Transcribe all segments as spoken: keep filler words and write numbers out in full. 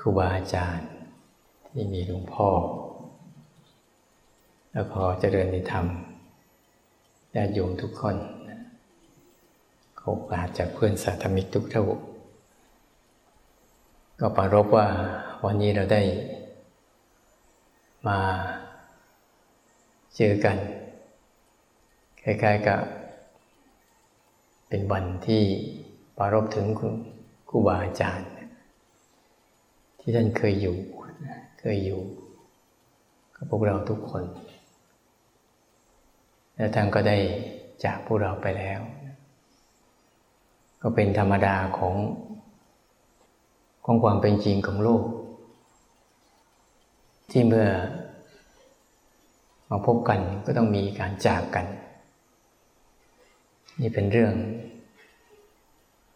ครูบาอาจารย์ที่มีหลวงพ่อแล้วขอเจริญในธรรมญาติโยมทุกคนโอกาสจากเพื่อนสาธมิกทุกท่านก็ปรารภว่าวันนี้เราได้มาเจอกันคล้ายๆกับเป็นวันที่ปรารภถึงครูบาอาจารย์ที่ท่านเคยอยู่เคยอยู่กับพวกเราทุกคนและท่านก็ได้จากพวกเราไปแล้วก็เป็นธรรมดาของของความเป็นจริงของโลกที่เมื่อมาพบกันก็ต้องมีการจากกันนี่เป็นเรื่อง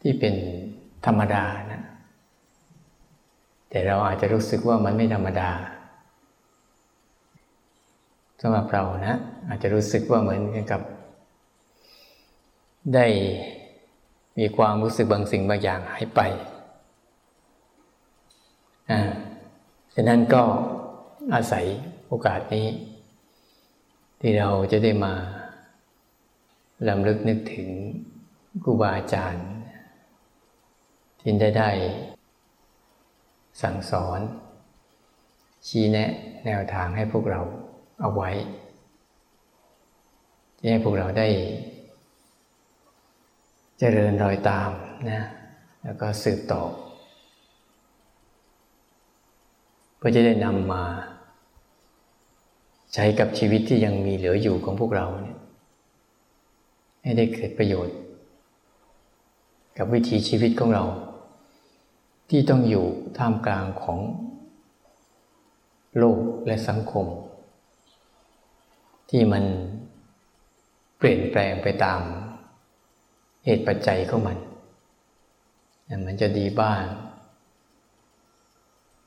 ที่เป็นธรรมดานะแต่เราอาจจะรู้สึกว่ามันไม่ธรรมดาสำหรับเรานะอาจจะรู้สึกว่าเหมือนกับได้มีความรู้สึกบางสิ่งบางอย่างหายไปอ่าฉะนั้นก็อาศัยโอกาสนี้ที่เราจะได้มารำลึกนึกถึงครูบาอาจารย์ที่ได้ได้สั่งสอนชี้แนะแนวทางให้พวกเราเอาไว้ที่ให้พวกเราได้เจริญรอยตามนะแล้วก็สืบต่อเพื่อจะได้นำมาใช้กับชีวิตที่ยังมีเหลืออยู่ของพวกเราเนี่ยให้ได้เกิดประโยชน์กับวิถีชีวิตของเราที่ต้องอยู่ท่ามกลางของโลกและสังคมที่มันเปลี่ยนแปลงไปตามเหตุปัจจัยของมันมันจะดีบ้าง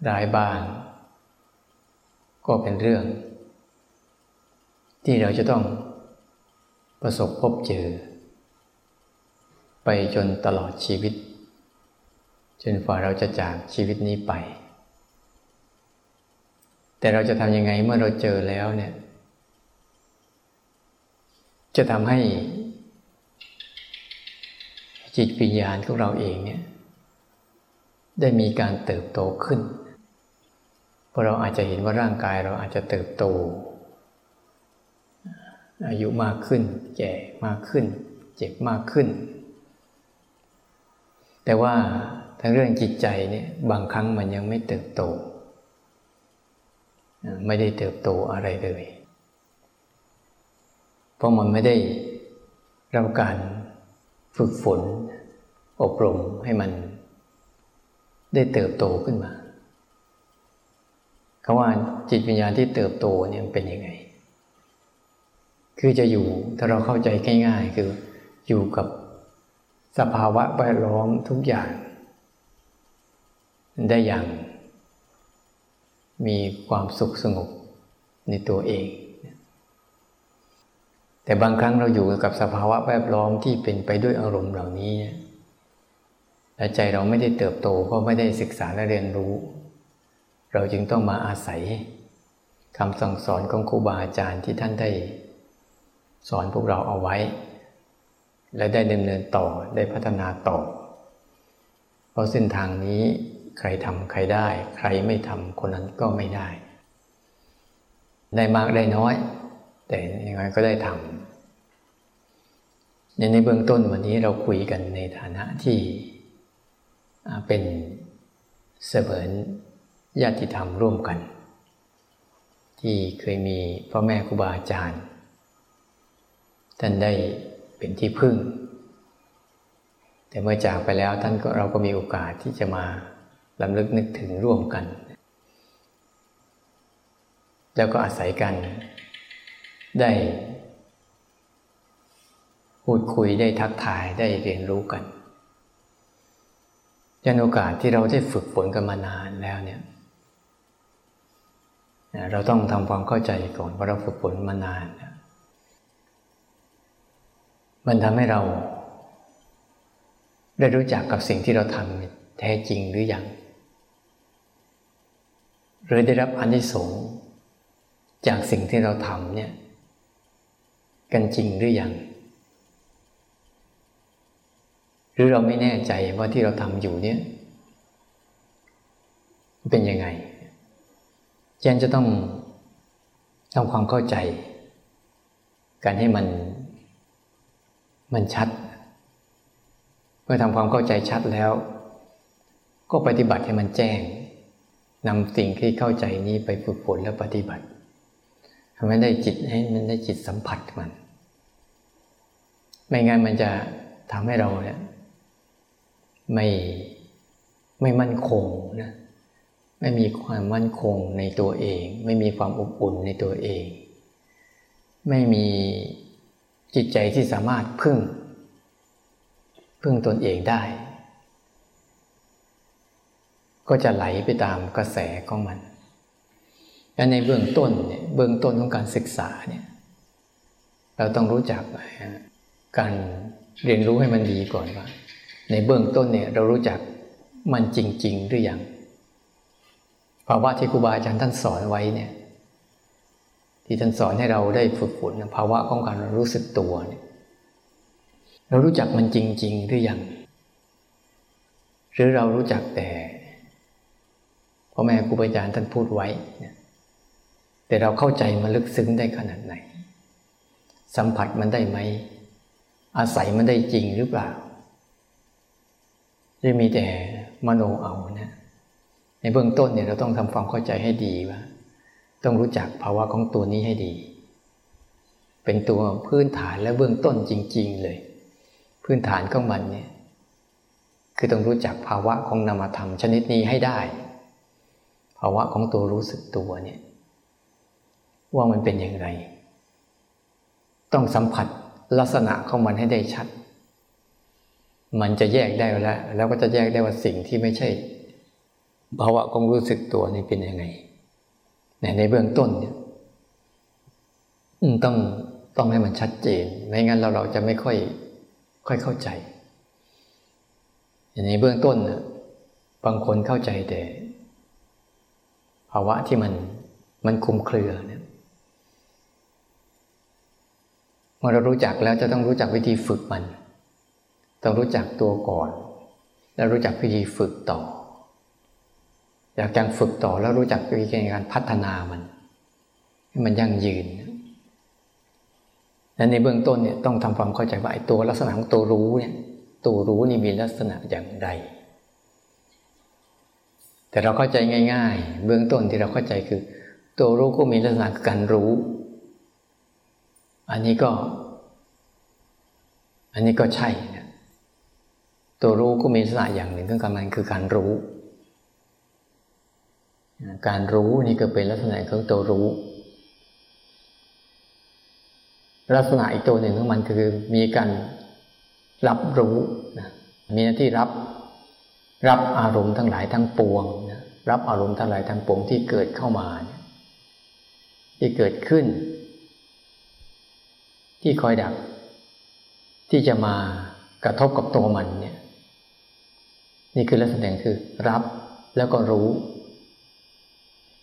ร้ายบ้างก็เป็นเรื่องที่เราจะต้องประสบพบเจอไปจนตลอดชีวิตจนกว่าเราจะจากชีวิตนี้ไปแต่เราจะทำยังไงเมื่อเราเจอแล้วเนี่ยจะทำให้จิตวิญญาณของเราเองเนี่ยได้มีการเติบโตขึ้นเพราะเราอาจจะเห็นว่าร่างกายเราอาจจะเติบโตอายุมากขึ้นแก่มากขึ้นเจ็บมากขึ้นแต่ว่าทั้งเรื่องจิตใจเนี่ยบางครั้งมันยังไม่เติบโตไม่ได้เติบโตอะไรเลยเพราะมันไม่ได้รับการฝึกฝนอบรมให้มันได้เติบโตขึ้นมาคำว่าจิตวิญญาณที่เติบโตเนี่ยมันเป็นยังไงคือจะอยู่ถ้าเราเข้าใจง่ายๆคืออยู่กับสภาวะแวดล้อมทุกอย่างได้อย่างมีความสุขสงบในตัวเองแต่บางครั้งเราอยู่กับสภาวะแวดล้อมที่เป็นไปด้วยอารมณ์เหล่านี้และใจเราไม่ได้เติบโตเพราะไม่ได้ศึกษาและเรียนรู้เราจึงต้องมาอาศัยคำสั่งสอนของครูบาอาจารย์ที่ท่านได้สอนพวกเราเอาไว้และได้ดำเนินต่อได้พัฒนาต่อเพราะเส้นทางนี้ใครทำใครได้ใครไม่ทำคนนั้นก็ไม่ได้ได้มากได้น้อยแต่ยังไงก็ได้ทำในเบื้องต้นวันนี้เราคุยกันในฐานะที่เป็นเสมือนญาติธรรมร่วมกันที่เคยมีพ่อแม่ครูบาอาจารย์ท่านได้เป็นที่พึ่งแต่เมื่อจากไปแล้วท่านก็เราก็มีโอกาสที่จะมารำลึกนึกถึงร่วมกันแล้วก็อาศัยกันได้พูดคุยได้ทักทายได้เรียนรู้กันจนโอกาสที่เราได้ฝึกฝนกันมานานแล้วเนี่ยเราต้องทำความเข้าใจก่อนว่าเราฝึกฝนมานานมันทำให้เราได้รู้จักกับสิ่งที่เราทำแท้จริงหรือยัง หรือได้รับอานิสงส์จากสิ่งที่เราทำเนี่ยกันจริงหรือยังหรือเราไม่แน่ใจว่าที่เราทำอยู่เนี่ยเป็นยังไงยังจะต้องทำความเข้าใจการให้มันมันชัดเมื่อทำความเข้าใจชัดแล้วก็ปฏิบัติให้มันแจ้งนำสิ่งที่เข้าใจนี้ไปฝึกฝนและปฏิบัติทำให้ได้จิตให้มันได้จิตสัมผัสมันไม่งั้นมันจะทำให้เราเนี่ยไม่ไม่มั่นคงนะไม่มีความมั่นคงในตัวเองไม่มีความอบอุ่นในตัวเองไม่มีจิตใจที่สามารถพึ่งพึ่งตนเองได้ก็จะไหลไปตามกระแสของมันและในเบื้องต้นเนี่ยเบื้องต้นของการศึกษาเนี่ยเราต้องรู้จักการเรียนรู้ให้มันดีก่อนว่าในเบื้องต้นเนี่ยเรารู้จักมันจริงๆหรือยังภาวะที่ครูบาอาจารย์ท่านสอนไว้เนี่ยที่ท่านสอนให้เราได้ฝึกฝนภาวะของการรู้สึกตัวเนี่ยเรารู้จักมันจริงๆหรือยังหรือเรารู้จักแต่พ่อแม่ครูบาอาจารย์ท่านพูดไว้แต่เราเข้าใจมันลึกซึ้งได้ขนาดไหนสัมผัสมันได้ไหมอาศัยมันได้จริงหรือเปล่าหรือมีแต่มโนเอานะในเบื้องต้นเนี่ยเราต้องทำความเข้าใจให้ดีว่าต้องรู้จักภาวะของตัวนี้ให้ดีเป็นตัวพื้นฐานและเบื้องต้นจริงๆเลยพื้นฐานของมันเนี่ยคือต้องรู้จักภาวะของนามธรรมชนิดนี้ให้ได้ภาวะของตัวรู้สึกตัวเนี่ยว่ามันเป็นอย่างไรต้องสัมผัสลักษณะของมันให้ได้ชัดมันจะแยกได้แล้วแล้วก็จะแยกได้ว่าสิ่งที่ไม่ใช่ภาวะของรู้สึกตัวนี่เป็นยังไงในเบื้องต้นเนี่ยต้องต้องให้มันชัดเจนไม่งั้นเราเราจะไม่ค่อยค่อยเข้าใจในเบื้องต้นน่ะบางคนเข้าใจแต่ภาวะที่มันมันคลุมเครือเนี่ยเมื่อเรารู้จักแล้วจะต้องรู้จักวิธีฝึกมันต้องรู้จักตัวก่อนแล้วรู้จักวิธีฝึกต่ออยากการฝึกต่อแล้วรู้จักวิธีการพัฒนามันให้มันยั่งยืนและในเบื้องต้นเนี่ยต้องทำความเข้าใจว่าไอ้ตัวลักษณะของตัวรู้เนี่ยตัวรู้นี่มีลักษณะอย่างไรแต่เราเข้าใจง่ายๆเบื้องต้นที่เราเข้าใจคือตัวรู้ก็มีลักษณะการรู้อันนี้ก็อันนี้ก็ใช่นะตัวรู้ก็มีลักษณะอย่างหนึ่งก็มันคือการรู้การรู้นี่ก็เป็นลักษณะของตัวรู้ลักษณะอีกตัวหนึ่งของมันคือมีการรับรู้นะมีหน้าที่รับรับอารมณ์ทั้งหลายทั้งปวงนะรับอารมณ์ทั้งหลายทั้งปวงที่เกิดเข้ามาเนี่ยที่เกิดขึ้นที่คอยดับที่จะมากระทบกับตัวมันเนี่ยนี่คือลักษณะคือรับแล้วก็รู้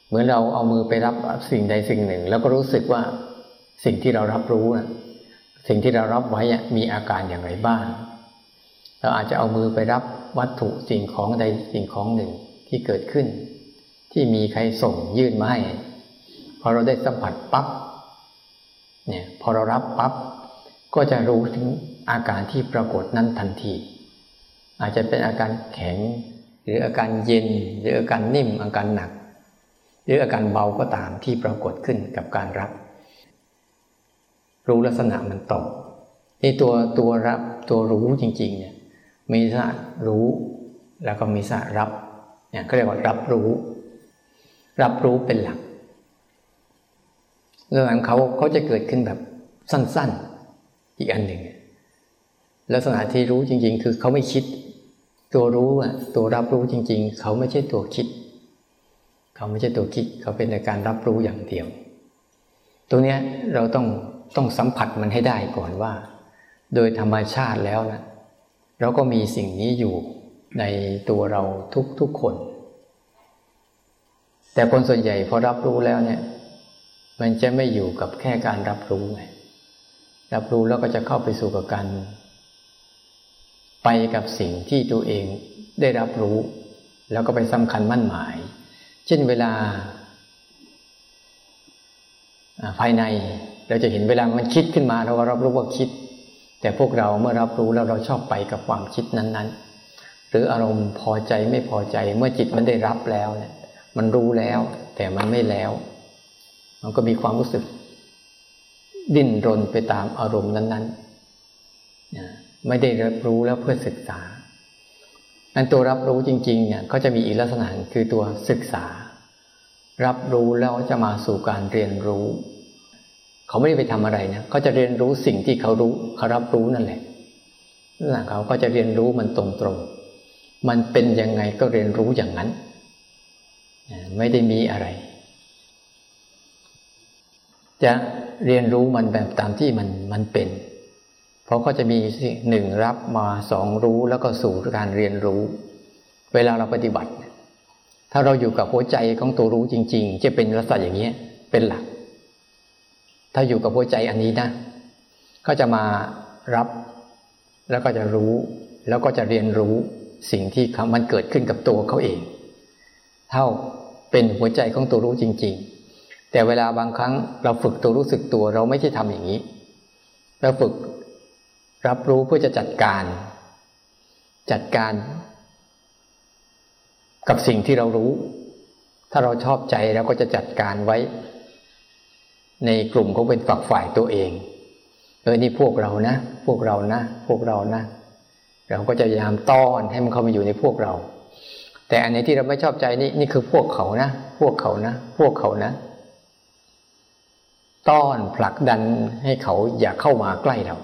เหมือนเราเอามือไปรับสิ่งใดสิ่งหนึ่งแล้วก็รู้สึกว่าสิ่งที่เรารับรู้นะสิ่งที่เรารับไว้มีอาการอย่างไรบ้างเราอาจจะเอามือไปรับวัตถุสิ่งของใดสิ่งของหนึ่งที่เกิดขึ้นที่มีใครส่งยื่นมาให้พอเราได้สัมผัสปั๊บเนี่ยพอเรารับปั๊บก็จะรู้ถึงอาการที่ปรากฏนั้นทันทีอาจจะเป็นอาการแข็งหรืออาการเย็นหรืออาการนิ่มอาการหนักหรืออาการเบาก็ตามที่ปรากฏขึ้นกับการรับรู้ลักษณะมันต่อในตัวตัวรับตัวรู้จริงๆเนี่ยมีลักษณะรู้แล้วก็มีลักษณะรับเนี่ยก็เรียกว่ารับรู้รับรู้เป็นหลักเรื่องของเขาเขาจะเกิดขึ้นแบบสั้นๆอีกอันหนึ่งลักษณะที่รู้จริงๆคือเขาไม่คิดตัวรู้อ่ะตัวรับรู้จริงๆเขาไม่ใช่ตัวคิดเขาไม่ใช่ตัวคิดเขาเป็นการรับรู้อย่างเดียวตัวเนี้ยเราต้องต้องสัมผัสมันให้ได้ก่อนว่าโดยธรรมชาติแล้วนะเราก็มีสิ่งนี้อยู่ในตัวเราทุกๆคนแต่ แต่คนส่วนใหญ่พอรับรู้แล้วเนี่ยมันจะไม่อยู่กับแค่การรับรู้ไงรับรู้แล้วก็จะเข้าไปสู่กับการไปกับสิ่งที่ตัวเองได้รับรู้แล้วก็ไปสำคัญมั่นหมายเช่นเวลาภายในเราจะเห็นเวลามันคิดขึ้นมาเราก็รับรู้ว่าคิดแต่พวกเราเมื่อรับรู้แล้วเราชอบไปกับความคิดนั้นๆหรืออารมณ์พอใจไม่พอใจเมื่อจิตมันได้รับแล้วเนี่ยมันรู้แล้วแต่มันไม่แล้วมันก็มีความรู้สึกดิ้นรนไปตามอารมณ์นั้นๆไม่ได้รับรู้แล้วเพื่อศึกษาอันตัวรับรู้จริงๆเนี่ยก็จะมีอีกลักษณะคือตัวศึกษารับรู้แล้วจะมาสู่การเรียนรู้เขาไม่ได้ไปทำอะไรนะเขาจะเรียนรู้สิ่งที่เขารู้เขารับรู้นั่นแหละนั่นแหละเขาก็จะเรียนรู้มันตรงๆมันเป็นยังไงก็เรียนรู้อย่างนั้นไม่ได้มีอะไรจะเรียนรู้มันแบบตามที่มันมันเป็นเพราะก็จะมีหนึ่งรับมาสองรู้แล้วก็สู่การเรียนรู้เวลาเราปฏิบัติถ้าเราอยู่กับหัวใจของตัวรู้จริงๆจะเป็นลักษณะอย่างนี้เป็นหลักถ้าอยู่กับหัวใจอันนี้นะก็จะมารับแล้วก็จะรู้แล้วก็จะเรียนรู้สิ่งที่มันเกิดขึ้นกับตัวเขาเองเท่าเป็นหัวใจของตัวรู้จริงๆแต่เวลาบางครั้งเราฝึกตัวรู้สึกตัวเราไม่ใช่ทำอย่างนี้เราฝึกรับรู้เพื่อจะจัดการจัดการกับสิ่งที่เรารู้ถ้าเราชอบใจเราก็จะจัดการไว้ในกลุ่มเขาเป็นฝักฝ่ายตัวเองเออนี่พวกเรานะพวกเรานะพวกเรานะเราก็จะพยายามต้อนให้มันเข้ามาอยู่ในพวกเราแต่อันไหนที่เราไม่ชอบใจนี่นี่คือพวกเขานะพวกเขานะพวกเขานะต้อนผลักดันให้เขาอย่าเข้ามาใกล้เรา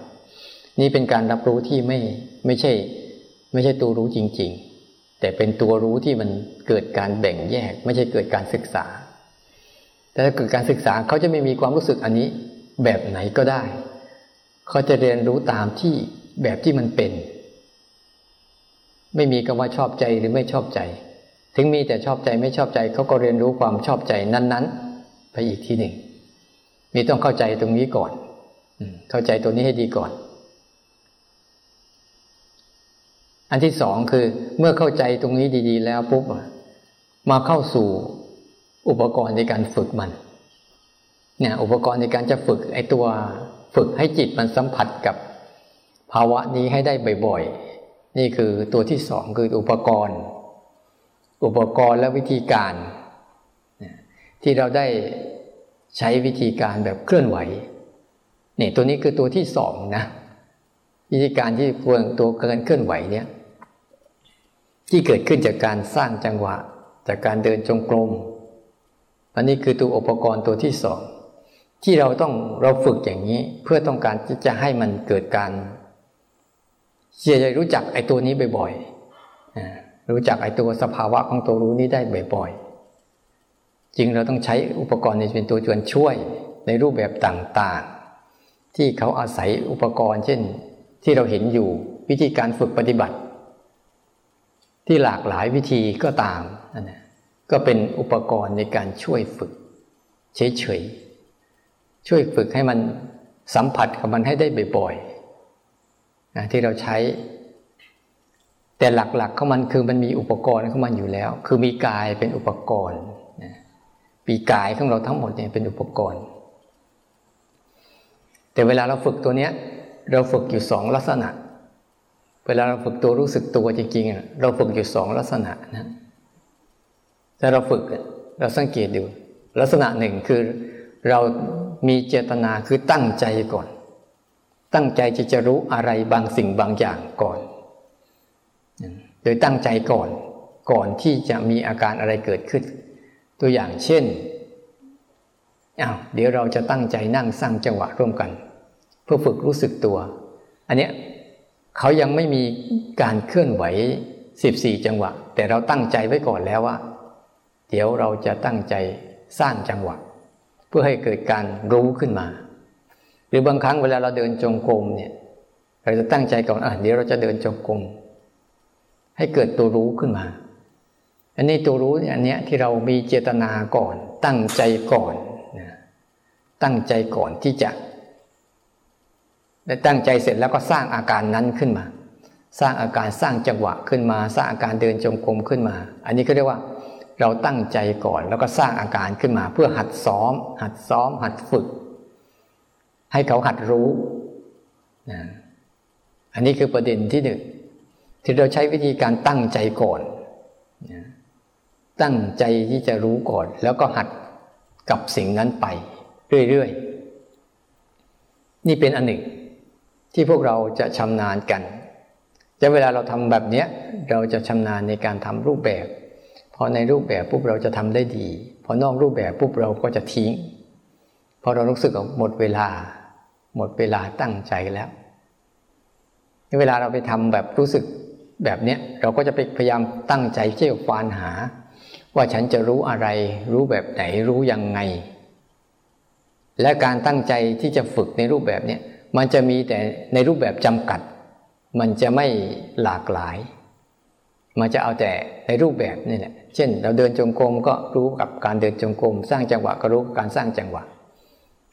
นี่เป็นการรับรู้ที่ไม่ไม่ใช่ไม่ใช่ตัวรู้จริงๆแต่เป็นตัวรู้ที่มันเกิดการแบ่งแยกไม่ใช่เกิดการศึกษาแต่ถ้าเกิดการศึกษาเขาจะไม่มีความรู้สึกอันนี้แบบไหนก็ได้เขาจะเรียนรู้ตามที่แบบที่มันเป็นไม่มีคำว่าชอบใจหรือไม่ชอบใจถึงมีแต่ชอบใจไม่ชอบใจเขาก็เรียนรู้ความชอบใจนั้นๆไปอีกทีหนึ่งมีต้องเข้าใจตรงนี้ก่อนเข้าใจตัวนี้ให้ดีก่อนอันที่สองคือเมื่อเข้าใจตรงนี้ดีๆแล้วปุ๊บมาเข้าสู่อุปกรณ์ในการฝึกมันเนี่ยอุปกรณ์ในการจะฝึกไอ้ตัวฝึกให้จิตมันสัมผัสกับภาวะนี้ให้ได้บ่อยๆนี่คือตัวที่สองคืออุปกรณ์อุปกรณ์และวิธีการที่เราได้ใช้วิธีการแบบเคลื่อนไหวนี่ตัวนี้คือตัวที่สองนะวิธีการที่ควรตัวการเคลื่อนไหวเนี่ยที่เกิดขึ้นจากการสร้างจังหวะจากการเดินจงกรมอันนี้คือตัวอุปกรณ์ตัวที่สองที่เราต้องเราฝึกอย่างนี้เพื่อต้องการจะให้มันเกิดการเชื่อใจรู้จักไอ้ตัวนี้บ่อยๆรู้จักไอ้ตัวสภาวะของตัวรู้นี้ได้บ่อยๆจริงเราต้องใช้อุปกรณ์นี้เป็นตัวช่วยในรูปแบบต่างๆที่เขาอาศัยอุปกรณ์เช่นที่เราเห็นอยู่วิธีการฝึกปฏิบัติที่หลากหลายวิธีก็ตามนั่นก็เป็นอุปกรณ์ในการช่วยฝึกเฉยๆช่วยฝึกให้มันสัมผัสกับมันให้ได้บ่อยๆนะที่เราใช้แต่หลักๆของมันคือมันมีอุปกรณ์ของมันอยู่แล้วคือมีกายเป็นอุปกรณ์นะปีกายของเราทั้งหมดเนี่ยเป็นอุปกรณ์แต่เวลาเราฝึกตัวเนี้ยเราฝึกอยู่สองลักษณะเวลาเราฝึกตัวรู้สึกตัวจริงๆเราฝึกอยู่สองลักษณะนะแต่เราฝึกเราสังเกตดูลักษณะหนึ่งคือเรามีเจตนาคือตั้งใจก่อนตั้งใจจะจะรู้อะไรบางสิ่งบางอย่างก่อนโดยตั้งใจก่อนก่อนที่จะมีอาการอะไรเกิดขึ้นตัวอย่างเช่นอ้าวเดี๋ยวเราจะตั้งใจนั่งสร้างจังหวะร่วมกันเพื่อฝึกรู้สึกตัวอันเนี้ยเขายังไม่มีการเคลื่อนไหวสิบสี่จังหวะแต่เราตั้งใจไว้ก่อนแล้วว่าเดี๋ยวเราจะตั้งใจสร้างจังหวะเพื่อให้เกิดการรู้ขึ้นมาหรือบางครั้งเวลาเราเดินจงกรมเนี่ยเราจะตั้งใจก่อนอ่ะเดี๋ยวเราจะเดินจงกรมให้เกิดตัวรู้ขึ้นมา อันนี้ตัวรู้เนี่ยอันเนี้ยที่เรามีเจตนาก่อนตั้งใจก่อนนะตั้งใจก่อนที่จะได้ตั้งใจเสร็จแล้วก็สร้างอาการนั้นขึ้นมาสร้างอาการสร้างจังหวะขึ้นมาสร้างอาการเดินจงกรมขึ้นมาอันนี้ก็เรียกว่าเราตั้งใจก่อนแล้วก็สร้างอาการขึ้นมาเพื่อหัดซ้อมหัดซ้อมหัดฝึกให้เขาหัดรู้นะอันนี้คือประเด็นที่หนึ่งที่เราใช้วิธีการตั้งใจก่อนนะตั้งใจที่จะรู้ก่อนแล้วก็หัดกับสิ่งนั้นไปเรื่อยๆนี่เป็นอันหนึ่งที่พวกเราจะชำนาญกันแต่เวลาเราทำแบบนี้เราจะชำนาญในการทำรูปแบบพอในรูปแบบปุ๊บเราจะทำได้ดีพอนอกรูปแบบปุ๊บเราก็จะทิ้งพอเรารู้สึกหมดเวลาหมดเวลาตั้งใจแล้วเวลาเราไปทำแบบรู้สึกแบบนี้เราก็จะไปพยายามตั้งใจเที่ยวควานหาว่าฉันจะรู้อะไรรู้แบบไหนรู้ยังไงและการตั้งใจที่จะฝึกในรูปแบบนี้มันจะมีแต่ในรูปแบบจำกัดมันจะไม่หลากหลายมันจะเอาแต่ในรูปแบบนี่แหละเช่นเราเดินจงกรมก็รู้กับการเดินจงกรมสร้างจังหวะก็รู้กับการสร้างจังหวะ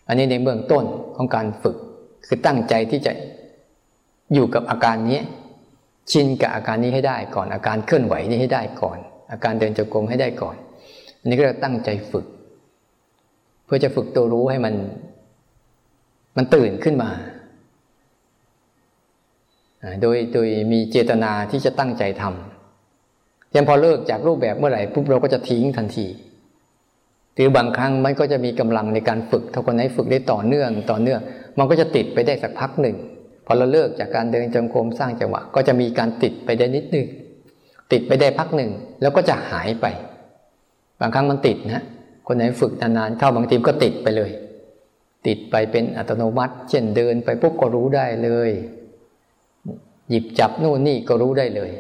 อันนี้ในเบื้องต้นของการฝึกคือตั้งใจที่จะอยู่กับอาการนี้ชินกับอาการนี้ให้ได้ก่อนอาการเคลื่อนไหวนี้ให้ได้ก่อนอาการเดินจงกรมให้ได้ก่อนอันนี้ก็เราตั้งใจฝึกเพื่อจะฝึกตัวรู้ให้มันมันตื่นขึ้นมาโดยโดยมีเจตนาที่จะตั้งใจทำยังพอเลิกจากรูปแบบเมื่อไหร่ปุ๊บเราก็จะทิ้งทันทีหรือบางครั้งมันก็จะมีกำลังในการฝึกถ้าคนไหนฝึกได้ต่อเนื่องต่อเนื่องมันก็จะติดไปได้สักพักหนึ่งพอเราเลิกจากการเดินจงกรมสร้างจังหวะก็จะมีการติดไปได้นิดนึงติดไปได้พักหนึ่งแล้วก็จะหายไปบางครั้งมันติดนะคนไหนฝึกนานๆเข้าบางทีก็ติดไปเลยติดไปเป็นอัตโนมัติเช่นเดินไปปุ๊บก็รู้ได้เลยหยิบจับนู่นนี่ก็รู้ได้เลย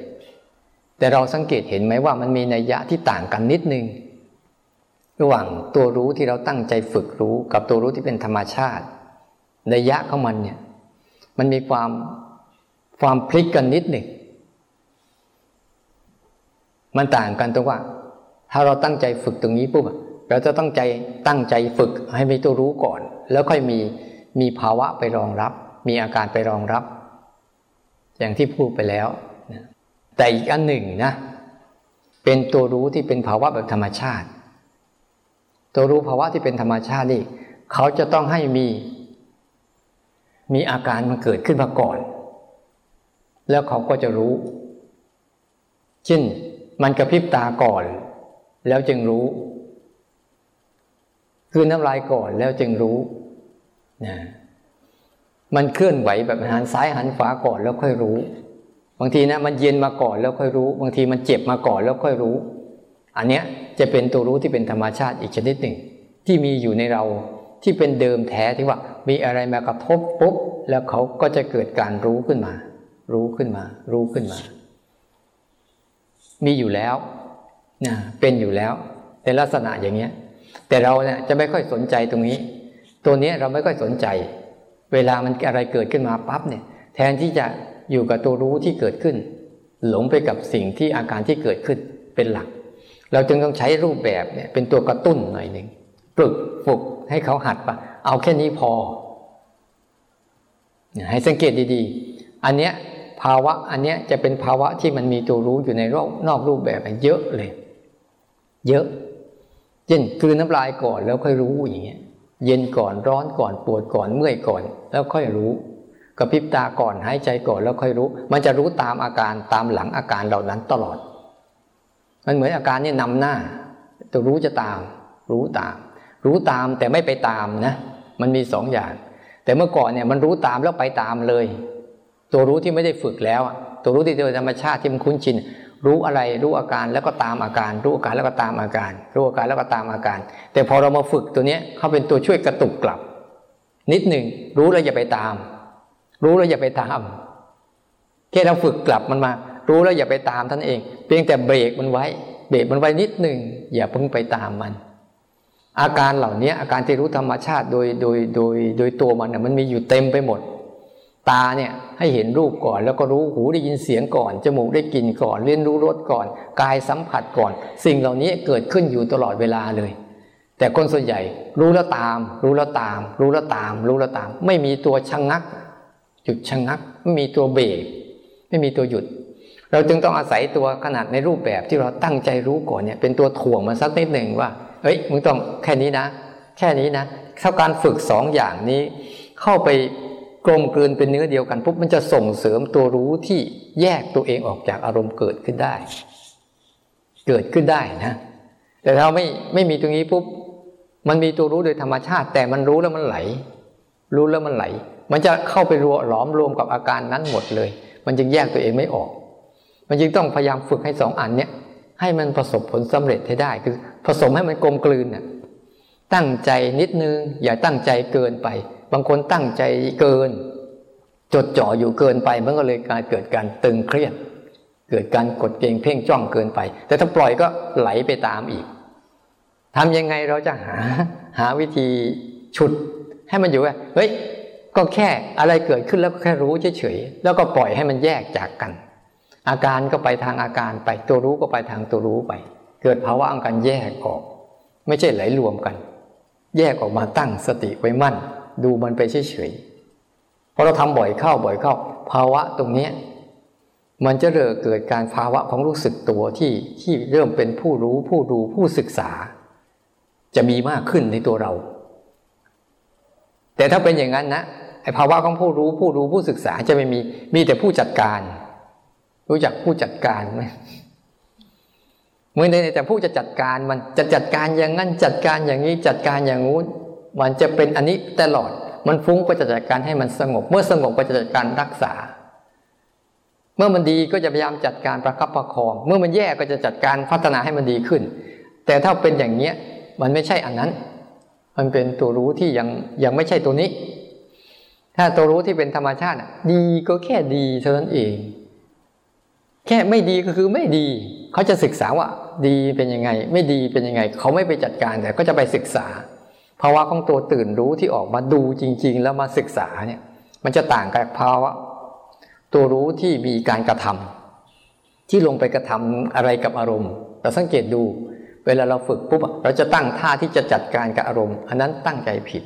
แต่เราสังเกตเห็นไหมว่ามันมีนัยยะที่ต่างกันนิดนึงระหว่างตัวรู้ที่เราตั้งใจฝึกรู้กับตัวรู้ที่เป็นธรรมชาตินัยยะของมันเนี่ยมันมีความความพลิกกันนิดนึงมันต่างกันตรงว่าถ้าเราตั้งใจฝึกตรงนี้ปุ๊บเราจะต้องใจตั้งใจฝึกให้มีตัวรู้ก่อนแล้วค่อยมีมีภาวะไปรองรับมีอาการไปรองรับอย่างที่พูดไปแล้วแต่อีกอันหนึ่งนะเป็นตัวรู้ที่เป็นภาวะแบบธรรมชาติตัวรู้ภาวะที่เป็นธรรมชาตินี่เขาจะต้องให้มีมีอาการมันเกิดขึ้นมาก่อนแล้วเขาก็จะรู้เช่นมันกระพริบตาก่อนแล้วจึงรู้กลืนน้ำลายก่อนแล้วจึงรู้นะมันเคลื่อนไหวแบบหันซ้ายหันขวาก่อนแล้วค่อยรู้บางทีนะมันเย็นมาก่อนแล้วค่อยรู้บางทีมันเจ็บมาก่อนแล้วค่อยรู้อันเนี้ยจะเป็นตัวรู้ที่เป็นธรรมชาติอีกชนิดหนึ่งที่มีอยู่ในเราที่เป็นเดิมแท้ที่ว่ามีอะไรมากระทบปุ๊บแล้วเขาก็จะเกิดการรู้ขึ้นมารู้ขึ้นมารู้ขึ้นมามีอยู่แล้วนะเป็นอยู่แล้วในลักษณะอย่างเงี้ยแต่เราเนี่ยจะไม่ค่อยสนใจตรงนี้ตัวเนี้ยเราไม่ค่อยสนใจเวลามันอะไรเกิดขึ้นมาปั๊บเนี่ยแทนที่จะอยู่กับตัวรู้ที่เกิดขึ้นหลงไปกับสิ่งที่อาการที่เกิดขึ้นเป็นหลักเราจึงต้องใช้รูปแบบเนี่ยเป็นตัวกระตุ้นหน่อยนึงปลุกฝึกให้เขาหัดป่ะเอาแค่นี้พอให้สังเกตดีๆอันเนี้ยภาวะอันเนี้ยจะเป็นภาวะที่มันมีตัวรู้อยู่ในรอบนอกรูปแบบเยอะเลยเยอะเช่นกลืนน้ำลายก่อนแล้วค่อยรู้อย่างเงี้ยเย็นก่อนร้อนก่อนปวดก่อนเมื่อยก่อนแล้วค่อยรู้กระพริบตาก่อนหายใจก่อนแล้วค่อยรู้มันจะรู้ตามอาการตามหลังอาการเหล่านั้นตลอดมันเหมือนอาการนี่นำหน้าตัวรู้จะตามรู้ตามรู้ตามแต่ไม่ไปตามนะมันมีสองอย่างแต่เมื่อก่อนเนี่ยมันรู้ตามแล้วไปตามเลยตัวรู้ที่ไม่ได้ฝึกแล้วตัวรู้ที่โดยธรรมชาติที่มันคุ้นชินรู้อะไรรู้อาการแล้วก็ตามอาการรู้อาการแล้วก็ตามอาการรู้อาการแล้วก็ตามอาการแต่พอเรามาฝึกตัวเนี้ยเขาเป็นตัวช่วยกระตุกกลับนิดหนึ่งรู้แล้วอย่าไปตามรู้แล้วอย่าไปตามแค่เราฝึกกลับมันมารู้แล้วอย่าไปตามท่านเองเพียงแต่เบรกมันไว้เบรกมันไว้นิดหนึ่งอย่าเพิ่งไปตามมันอาการเหล่านี้อาการที่รู้ธรรมชาติโดยโดยโดยโดยตัวมันเนี่ยมันมีอยู่เต็มไปหมด ตาเนี่ยให้เห็นรูปก่อนแล้วก็รู้หูได้ยินเสียงก่อนจมูกได้กลิ่นก่อนเรียนรู้รสก่อนกายสัมผัสก่อนสิ่งเหล่านี้เกิดขึ้นอยู่ตลอดเวลาเลยแต่คนส่วนใหญ่รู้แล้วตามรู้แล้วตามรู้แล้วตามรู้แล้วตามไม่มีตัวชะงักหยุดชะงักไม่มีตัวเบรกไม่มีตัวหยุดเราจึงต้องอาศัยตัวขนาดในรูปแบบที่เราตั้งใจรู้ก่อนเนี่ยเป็นตัวถ่วงมาสักนิดหนึ่งว่าเฮ้ยมึงต้องแค่นี้นะแค่นี้นะถ้าการฝึกสองอย่างนี้เข้าไปกลมกลืนเป็นเนื้อเดียวกันปุ๊บมันจะส่งเสริมตัวรู้ที่แยกตัวเองออกจากอารมณ์เกิดขึ้นได้เกิดขึ้นได้นะแต่ถ้าไม่ไม่มีตรงนี้ปุ๊บมันมีตัวรู้โดยธรรมชาติแต่มันรู้แล้วมันไหลรู้แล้วมันไหลมันจะเข้าไปรัวหลอมรวมกับอาการนั้นหมดเลยมันจึงแยกตัวเองไม่ออกมันจึงต้องพยายามฝึกให้สองอันเนี้ยให้มันประสบผลสำเร็จให้ได้คือผสมให้มันกลมกลืนน่ะตั้งใจนิดนึงอย่าตั้งใจเกินไปบางคนตั้งใจเกินจดจ่ออยู่เกินไปมันก็เลยการเกิดการตึงเครียดเกิดการกดเกรงเพ่งจ้องเกินไปแต่ถ้าปล่อยก็ไหลไปตามอีกทำยังไงเราจะหาหาวิธีฉุดให้มันอยู่ว่าเฮ้ยก็แค่อะไรเกิดขึ้นแล้วก็แค่รู้เฉยๆแล้วก็ปล่อยให้มันแยกจากกันอาการก็ไปทางอาการไปตัวรู้ก็ไปทางตัวรู้ไปเกิดภาวะของการแยกออกไม่ใช่ไหลรวมกันแยกออกมาตั้งสติไว้มั่นดูมันไปเฉยๆพอเราทำบ่อยเข้าบ่อยเข้าภาวะตรงนี้มันจะเริ่มเกิดการภาวะของรู้สึกตัวที่ที่เริ่มเป็นผู้รู้ผู้ดูผู้ศึกษาจะมีมากขึ้นในตัวเราแต่ถ้าเป็นอย่างนั้นนะไอ้ภาวะของผู้รู้ผู้ดูผู้ศึกษาจะไม่มีมีแต่ผู้จัดการรู้จักผู้จัดการไหมเมื่อในแต่ผู้จะจัดการมันจะจัดการอย่างนั้นจัดการอย่างนี้จัดการอย่างงู้นมันจะเป็นอันนี้ตลอดมันฟุ้งก็จะจัดการให้มันสงบเมื่อสงบก็จะจัดการรักษาเมื่อมันดีก็จะพยายามจัดการประคับประคองเมื่อมันแย่ก็จะจัดการพัฒนาให้มันดีขึ้นแต่ถ้าเป็นอย่างเนี้ยมันไม่ใช่อันนั้นมันเป็นตัวรู้ที่ยังยังไม่ใช่ตัวนี้ถ้าตัวรู้ที่เป็นธรรมชาติดีก็แค่ดีเท่านั้นเองแค่ไม่ดีก็คือไม่ดีเขาจะศึกษาว่าดีเป็นยังไงไม่ดีเป็นยังไงเขาไม่ไปจัดการแต่ก็จะไปศึกษาภาวะของตัวตื่นรู้ที่ออกมาดูจริงๆแล้วมาศึกษาเนี่ยมันจะต่างกับภาวะตัวรู้ที่มีการกระทำที่ลงไปกระทำอะไรกับอารมณ์เราสังเกตดูเวลาเราฝึกปุ๊บเราจะตั้งท่าที่จะจัดการกับอารมณ์อันนั้นตั้งใจผิด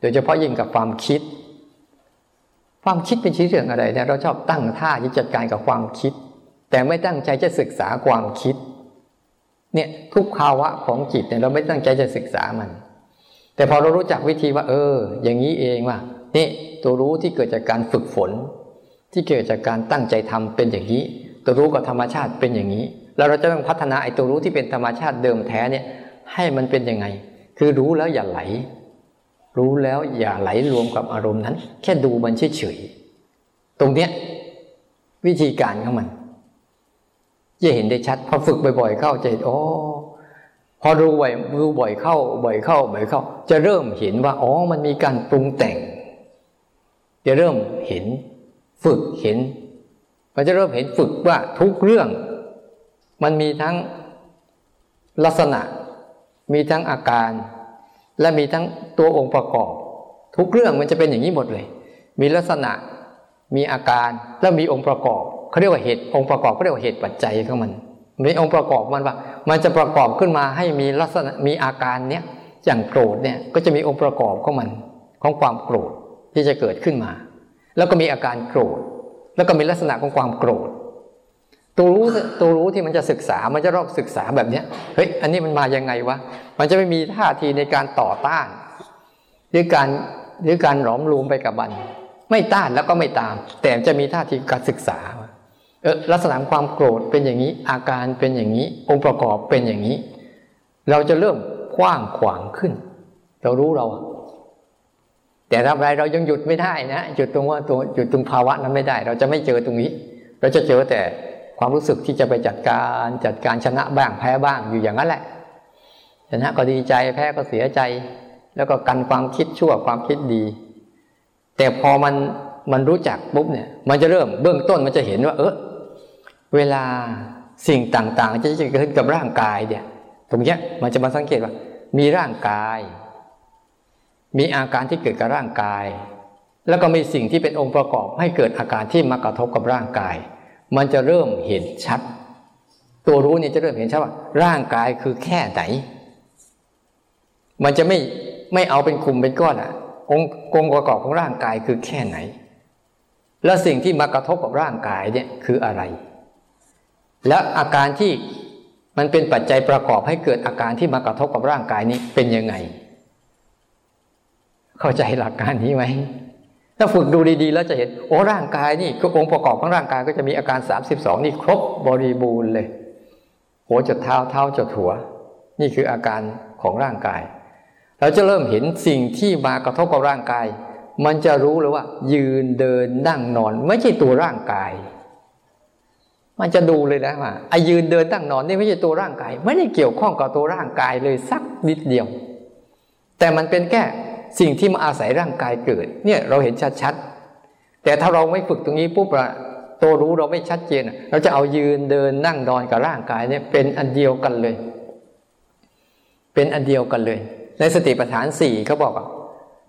โดยเฉพาะยิ่งกับความคิดความคิดเป็นชื่อเรื่องอะไรเนี่ยเราชอบตั้งท่าที่จัดการกับความคิดแต่ไม่ตั้งใจจะศึกษาความคิดเนี่ยทุกภาวะของจิตเนี่ยเราไม่ตั้งใจจะศึกษามันแต่พอเรารู้จักวิธีว่าเอออย่างนี้เองว่านี่ตัวรู้ที่เกิดจากการฝึกฝนที่เกิดจากการตั้งใจทำเป็นอย่างนี้ตัวรู้กับธรรมชาติเป็นอย่างนี้แล้วเราจะต้องพัฒนาไอ้ตัวรู้ที่เป็นธรรมชาติเดิมแท้เนี่ยให้มันเป็นยังไงคือรู้แล้วอย่าไหลรู้แล้วอย่าไหลรวมกับอารมณ์นั้นแค่ดูมันเฉยๆตรงเนี้ยวิธีการของมันจะเห็นได้ชัดพอฝึกบ่อยๆเข้าจะเห็นอ๋อพอรู้บ่อยรู้บ่อยเข้าบ่อยเข้าบ่อยเข้าจะเริ่มเห็นว่าอ๋อมันมีการปรุงแต่งจะเริ่มเห็นฝึกเห็นมันจะเริ่มเห็นฝึกว่าทุกเรื่องมันมีทั้งลักษณะมีทั้งอาการและมีทั้งตัวองค์ประกอบทุกเรื่องมันจะเป็นอย่างนี้หมดเลยมีลักษณะมีอาการและมีองค์ประกอบเขาเรียกว่าเหตุองค์ประกอบเขาเรียกว่าเหตุปัจจัยของมันมีองค์ประกอบมันว่ามันจะประกอบขึ้นมาให้มีลักษณะมีอาการเนี้ยอย่างโกรธเนี่ยก็จะมีองค์ประกอบของมันของความโกรธที่จะเกิดขึ้นมาแล้วก็มีอาการโกรธแล้วก็มีลักษณะของความโกรธตัวรู้ตัวรู้ที่มันจะศึกษามันจะรอบศึกษาแบบเนี้ยเฮ้ยอันนี้มันมายังไงวะมันจะไม่มีท่าทีในการต่อต้านหรือการหรือการหลอมรวมไปกับมันไม่ต้านแล้วก็ไม่ตามแต่จะมีท่าทีการศึกษาเออลักษณะความโกรธเป็นอย่างนี้อาการเป็นอย่างนี้องค์ประกอบเป็นอย่างนี้เราจะเริ่มกว้างขวางขึ้นเรารู้เราแต่ถ้าอะไรเรายังหยุดไม่ได้นะหยุดตรงว่าตัวหยุดตรงภาวะนั้นไม่ได้เราจะไม่เจอตรงนี้เราจะเจอแต่ความรู้สึกที่จะไปจัดการจัดการชนะบ้างแพ้บ้างอยู่อย่างนั้นแหละชนะก็ดีใจแพ้ก็เสียใจแล้วก็กันความคิดชั่วความคิดดีแต่พอมันมันรู้จักปุ๊บเนี่ยมันจะเริ่มเบื้องต้นมันจะเห็นว่าเออเวลาสิ่งต่างๆจะเกิดขึ้นกับร่างกายเนี่ยตรงเนี้ยมันจะมาสังเกตว่ามีร่างกายมีอาการที่เกิดกับร่างกาย แล้วก็มีสิ่งที่เป็นองค์ประกอบให้เกิดอาการที่มากระทบกับร่างกายมันจะเริ่มเห็นชัดตัวรู้เนี่ยจะเริ่มเห็นชัดว่าร่างกายคือแค่ไหนมันจะไม่ไม่เอาเป็นกลุ่มเป็นก้อนอ่ะองค์องค์ประกอบของร่างกายคือแค่ไหนและสิ่งที่มากระทบกับร่างกายเนี่ยคืออะไรและอาการที่มันเป็นปัจจัยประกอบให้เกิดอาการที่มากระทบกับร่างกายนี้เป็นยังไงเข้าใจหลักการนี้ไหมถ้าฝึกดูดีๆแล้วจะเห็นโอ้ร่างกายนี่ก็องค์ประกอบของร่างกายก็จะมีอาการสามสิบสองนี่ครบบริบูรณ์เลยหัวจดเท้าเท้าจดหัวนี่คืออาการของร่างกายเราจะเริ่มเห็นสิ่งที่มากระทบกับร่างกายมันจะรู้เลยว่ายืนเดินนั่งนอนไม่ใช่ตัวร่างกายมันจะดูเลยนะว่าไอ้ยืนเดินนั่งนอนนี่ไม่ใช่ตัวร่างกายไม่ได้เกี่ยวข้องกับตัวร่างกายเลยสักนิดเดียวแต่มันเป็นแค่สิ่งที่มาอาศัยร่างกายเกิดเนี่ยเราเห็นชัดๆแต่ถ้าเราไม่ฝึกตรงนี้ปุ๊บละตัวรู้เราไม่ชัดเจนเราจะเอายืนเดินนั่งนอนกับร่างกายเนี่ยเป็นอันเดียวกันเลยเป็นอันเดียวกันเลยในสติปัฏฐานสี่เขาบอก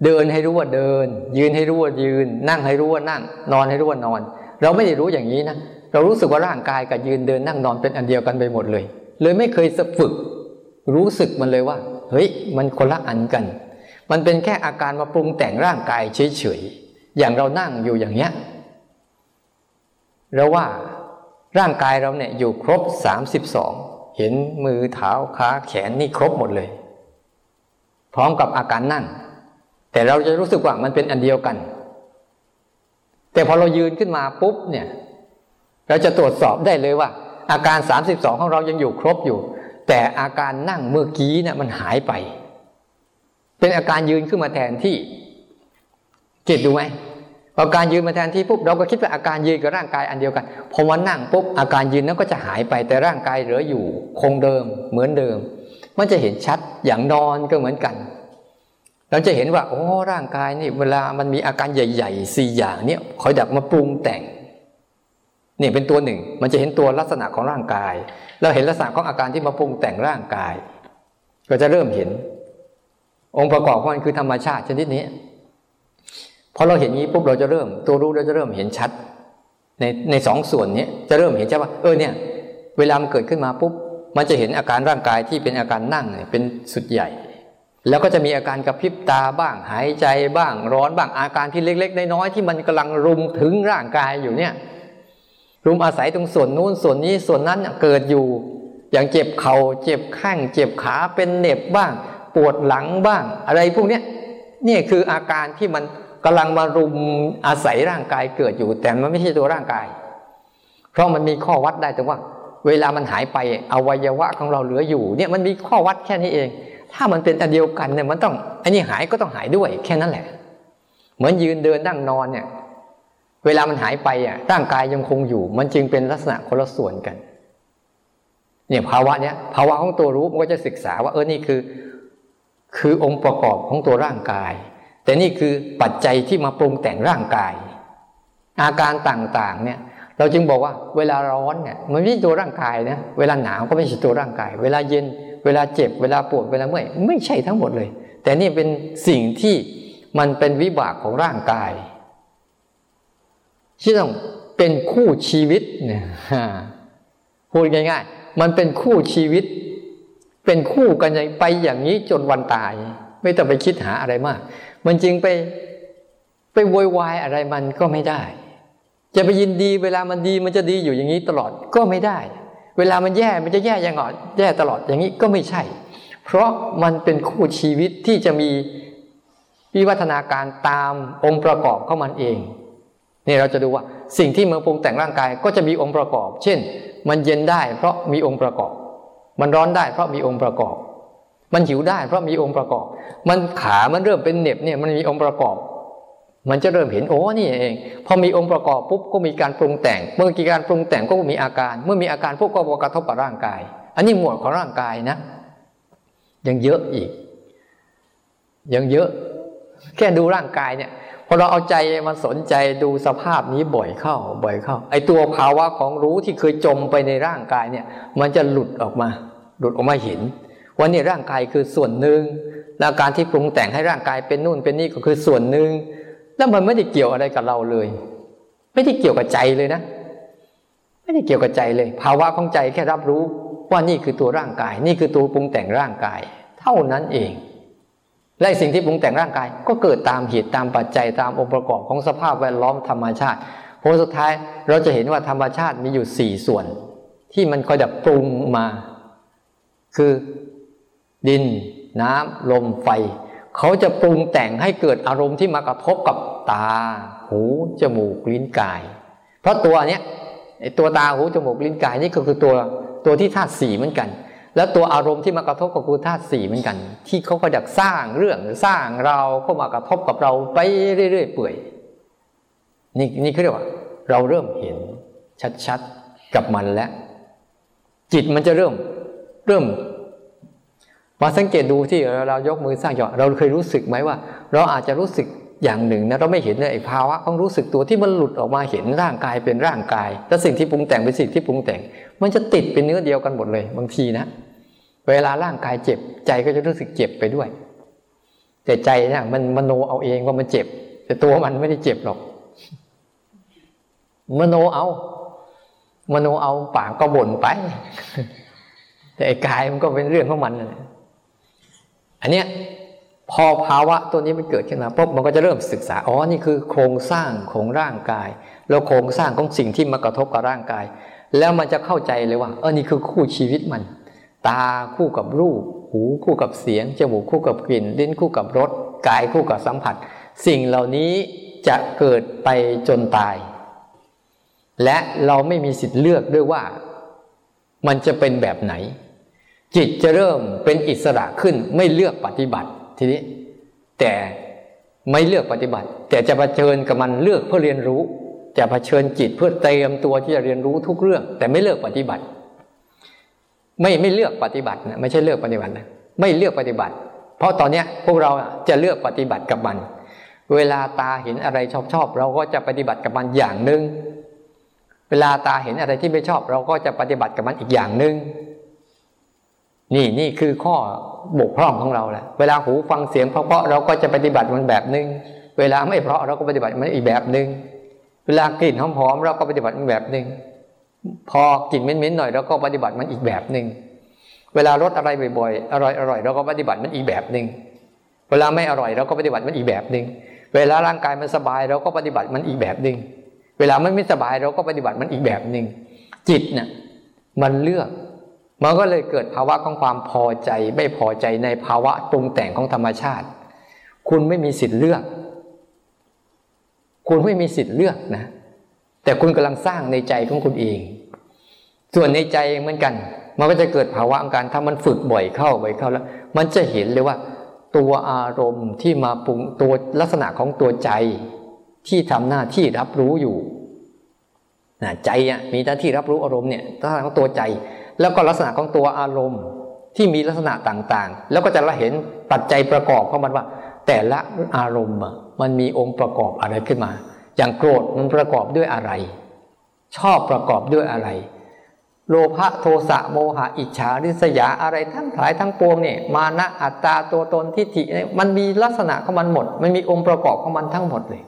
เดินให้รู้ว่าเดินยืนให้รู้ว่ายืนนั่งให้รู้ว่านั่งนอนให้รู้ว่านอนเราไม่ได้รู้อย่างนี้นะเรารู้สึกว่าร่างกายกับยืนเดินนั่งนอนเป็นอันเดียวกันไปหมดเลยเลยไม่เคยฝึกรู้สึกมันเลยว่าเฮ้ยมันคนละอันกันมันเป็นแค่อาการมาปรุงแต่งร่างกายเฉยๆอย่างเรานั่งอยู่อย่างเนี้ยเราว่าร่างกายเราเนี่ยอยู่ครบสามสิบสองเห็นมือเท้าขาแขนนี่ครบหมดเลยพร้อมกับอาการนั่งแต่เราจะรู้สึกว่ามันเป็นอันเดียวกันแต่พอเรายืนขึ้นมาปุ๊บเนี่ยเราจะตรวจสอบได้เลยว่าอาการสามสิบสองของเรายังอยู่ครบอยู่แต่อาการนั่งเมื่อกี้เนี่ยมันหายไปเป็นอาการยืนขึ้นมาแทนที่เก็ตดูไหมพอการยืนมาแทนที่ปุ๊บเราก็คิดว่าอาการยืนกับร่างกายอันเดียวกันพอวันนั่งปุ๊บอาการยืนนั้นก็จะหายไปแต่ร่างกายเหลืออยู่คงเดิมเหมือนเดิมมันจะเห็นชัดอย่างนอนก็เหมือนกันเราจะเห็นว่าโอ้ร่างกายนี่เวลามันมีอาการใหญ่ๆสี่อย่างเนี่ยคอยดักมาปรุงแต่งนี่เป็นตัวหนึ่งมันจะเห็นตัวลักษณะของร่างกายเราเห็นลักษณะของอาการที่มาปรุงแต่งร่างกายก็จะเริ่มเห็นองค์ประกอบของมันคือธรรมชาติชนิดนี้พอเราเห็นนี้ปุ๊บเราจะเริ่มตัวรู้เราจะเริ่มเห็นชัดในในสองส่วนนี้จะเริ่มเห็นชัดว่าเออเนี่ยเวลามันเกิดขึ้นมาปุ๊บมันจะเห็นอาการร่างกายที่เป็นอาการนั่งเนี่ยเป็นสุดใหญ่แล้วก็จะมีอาการกระพริบตาบ้างหายใจบ้างร้อนบ้างอาการที่เล็กๆน้อยๆที่มันกำลังรุมถึงร่างกายอยู่เนี่ยรุมอาศัยตรงส่วนนู้นส่วนนี้ส่วนนั้นเกิดอยู่อย่างเจ็บเข่าเจ็บข้างเจ็บขาเป็นเหน็บบ้างปวดหลังบ้างอะไรพวกนี้นี่คืออาการที่มันกำลังมารุมอาศัยร่างกายเกิดอยู่แต่มันไม่ใช่ตัวร่างกายเพราะมันมีข้อวัดได้ตรงว่าเวลามันหายไปอวัยวะของเราเหลืออยู่เนี่ยมันมีข้อวัดแค่นี้เองถ้ามันเป็นอันเดียวกันเนี่ยมันต้องอันนี้หายก็ต้องหายด้วยแค่นั้นแหละเหมือนยืนเดินนั่งนอนเนี่ยเวลามันหายไปอ่ะร่างกายยังคงอยู่มันจึงเป็นลักษณะคนละส่วนกันเนี่ยภาวะเนี้ยภาวะของตัวรู้มันก็จะศึกษาว่าเออนี่คือคือองค์ประกอบของตัวร่างกายแต่นี่คือปัจจัยที่มาปรุงแต่งร่างกายอาการต่างๆเนี่ยเราจึงบอกว่าเวลาร้อนเนี่ยมันไม่ใช่ตัวร่างกายนะเวลาหนาวก็ไม่ใช่ตัวร่างกายเวลาเย็นเวลาเจ็บเวลาปวดเวลาเมื่อยไม่ใช่ทั้งหมดเลยแต่นี่เป็นสิ่งที่มันเป็นวิบากของร่างกายที่ต้องเป็นคู่ชีวิตเนี่ยพูดง่ายๆมันเป็นคู่ชีวิตเป็นคู่กันไปอย่างนี้จนวันตายไม่ต้องไปคิดหาอะไรมากมันจึงไปไปโวยวายอะไรมันก็ไม่ได้จะไปยินดีเวลามันดีมันจะดีอยู่อย่างนี้ตลอดก็ไม่ได้เวลามันแย่มันจะแย่อย่างอ่อนแย่ตลอดอย่างนี้ก็ไม่ใช่เพราะมันเป็นคู่ชีวิตที่จะมีวิวัฒนาการตามองค์ประกอบของมันเองนี่เราจะดูว่าสิ่งที่มันปรุงแต่งร่างกายก็จะมีองค์ประกอบเช่นมันเย็นได้เพราะมีองค์ประกอบมันร้อนได้เพราะมีองค์ประกอบมันหิวได้เพราะมีองค์ประกอบมันขามันเริ่มเป็นเหน็บเนี่ยมันมีองค์ประกอบมันจะเริ่มเห็นโอ้นี่เองพอมีองค์ประกอบปุ๊บก็มีการปรุงแต่งเมื่อกี้การปรุงแต่งก็มีอาการเมื่อมีอาการพวกก็กระทบกับร่างกายอันนี้หมวดของร่างกายนะยังเยอะอีกยังเยอะแค่ดูร่างกายเนี่ยพอเราเอาใจมันสนใจดูสภาพนี้บ่อยเข้าบ่อยเข้าไอ้ตัวภาวะของรู้ที่เคยจมไปในร่างกายเนี่ยมันจะหลุดออกมาหลุดออกมาเห็นว่านี่ร่างกายคือส่วนหนึ่งและการที่ปรุงแต่งให้ร่างกายเป็นนู่นเป็นนี่ก็คือส่วนหนึ่ง แล้วมันไม่ได้เกี่ยวอะไรกับเราเลยไม่ได้เกี่ยวกับใจเลยนะไม่ได้เกี่ยวกับใจเลยภาวะของใจแค่รับรู้ว่านี่คือตัวร่างกายนี่คือตัวปรุงแต่งร่างกายเท่านั้นเองและสิ่งที่ปรุงแต่งร่างกายก็เกิดตามเหตุตามปัจจัยตามองค์ประกอบของสภาพแวดล้อมธรรมชาติผลสุดท้ายเราจะเห็นว่าธรรมชาติมีอยู่สี่ส่วนที่มันคอยดับปรุงมาคือดินน้ำลมไฟเขาจะปรุงแต่งให้เกิดอารมณ์ที่มากระทบกับตาหูจมูกลิ้นกายเพราะตัวเนี้ยไอ้ตัวตาหูจมูกลิ้นกายนี่ก็คือตัวตัวที่ธาตุสี่เหมือนกันแล้วตัวอารมณ์ที่มากระทบกับธาตุสี่เหมือนกันที่เขาก็ดักสร้างเรื่องสร้างเราเข้ามากระทบกับเราไปเรื่อยๆเปื่อยนี่นี่คือเรียกว่าเราเริ่มเห็นชัดๆกับมันแล้วจิตมันจะเริ่มเริ่มมาสังเกตดูที่เรายกมือสร้างหยอดเราเคยรู้สึกไหมว่าเราอาจจะรู้สึกอย่างหนึ่งนะเราไม่เห็นเลยไอ้ภาวะของรู้สึกตัวที่มันหลุดออกมาเห็นร่างกายเป็นร่างกายแต่สิ่งที่ปรุงแต่งเป็นสิ่งที่ปรุงแต่งมันจะติดเป็นเนื้อเดียวกันหมดเลยบางทีนะเวลาร่างกายเจ็บใจก็จะรู้สึกเจ็บไปด้วยแต่ใจเนี่ยมันมโนเอาเองว่ามันเจ็บแต่ตัวมันไม่ได้เจ็บหรอกมโนเอามโนเอาปากก็บ่นไปแต่ไอ้กายมันก็เป็นเรื่องของมันนั่นแหละอันเนี้ยพอภาวะตัวนี้มันเกิดขึ้นมาปุ๊บมันก็จะเริ่มศึกษาอ๋อนี่คือโครงสร้างของร่างกายแล้วโครงสร้างของสิ่งที่มากระทบกับร่างกายแล้วมันจะเข้าใจเลยว่าเออนี่คือคู่ชีวิตมันตาคู่กับรูปหูคู่กับเสียงจมูกคู่กับกลิ่นลิ้นคู่กับรสกายคู่กับสัมผัสสิ่งเหล่านี้จะเกิดไปจนตายและเราไม่มีสิทธิ์เลือกด้วยว่ามันจะเป็นแบบไหนจิตจะเริ่มเป็นอิสระขึ้นไม่เลือกปฏิบัติทีนี้แต่ไม่เลือกปฏิบัติแต่จะเผชิญกับมันเลือกเพื่อเรียนรู้จะเผชิญจิตเพื่อเตรียมตัวที่จะเรียนรู้ทุกเรื่องแต่ไม่เลือกปฏิบัติไม่ไม่เลือกปฏิบัตินะไม่ใช่เลือกปฏิบัตินะไม่เลือกปฏิบัติเพราะตอนนี้พวกเราจะเลือกปฏิบัติกับมันเวลาตาเห็นอะไรชอบชอบเราก็จะปฏิบัติกับมันอย่างนึงเวลาตาเห็นอะไรที่ไม่ชอบเราก็จะปฏิบัติกับมันอีกอย่างนึงนี่นี่คือข้อบกพร่องของเราแหละเวลาหูฟังเสียงเพราะๆเราก็จะปฏิบัติมันแบบนึงเวลาไม่เพราะเราก็ปฏิบัติมันอีกแบบนึงเวลากลิ่นหอมๆเราก็ปฏิบัติมันแบบนึงพอกลิ่นเหม็นๆหน่อยเราก็ปฏิบัติมันอีกแบบนึงเวลารสอะไรบ่อยๆอร่อยๆเราก็ปฏิบัติมันอีกแบบนึงเวลาไม่อร่อยเราก็ปฏิบัติมันอีกแบบนึงเวลาร่างกายมันสบายเราก็ปฏิบัติมันอีกแบบนึงเวลามันไม่สบายเราก็ปฏิบัติมันอีกแบบนึงจิตเนี่ยมันเลือกมันก็เลยเกิดภาวะของความพอใจไม่พอใจในภาวะปรุงแต่งของธรรมชาติคุณไม่มีสิทธิ์เลือกคุณไม่มีสิทธิ์เลือกนะแต่คุณกำลังสร้างในใจของคุณเองส่วนในใจเหมือนกันมันก็จะเกิดภาวะอาการถ้ามันฝึกบ่อยเข้าบ่อยเข้าแล้วมันจะเห็นเลยว่าตัวอารมณ์ที่มาปรุงตัวลักษณะของตัวใจที่ทำหน้าที่รับรู้อยู่นะใจอ่ะมีหน้าที่รับรู้อารมณ์เนี่ยลักษณะของตัวใจแล้วก็ลักษณะของตัวอารมณ์ที่มีลักษณะต่างๆแล้วก็จะเราเห็นปัจจัยประกอบของมันว่าแต่ละอารมณ์มันมีองค์ประกอบอะไรขึ้นมาอย่างโกรธมันประกอบด้วยอะไรชอบประกอบด้วยอะไรโลภะโทสะโมหะอิจฉาริษยาอะไรทั้งหลายทั้งปวงเนี่ยมานะอัตตาตัวตนทิฏฐิมันมีลักษณะของมันหมดมันมีองค์ประกอบของมันทั้งหมดเลย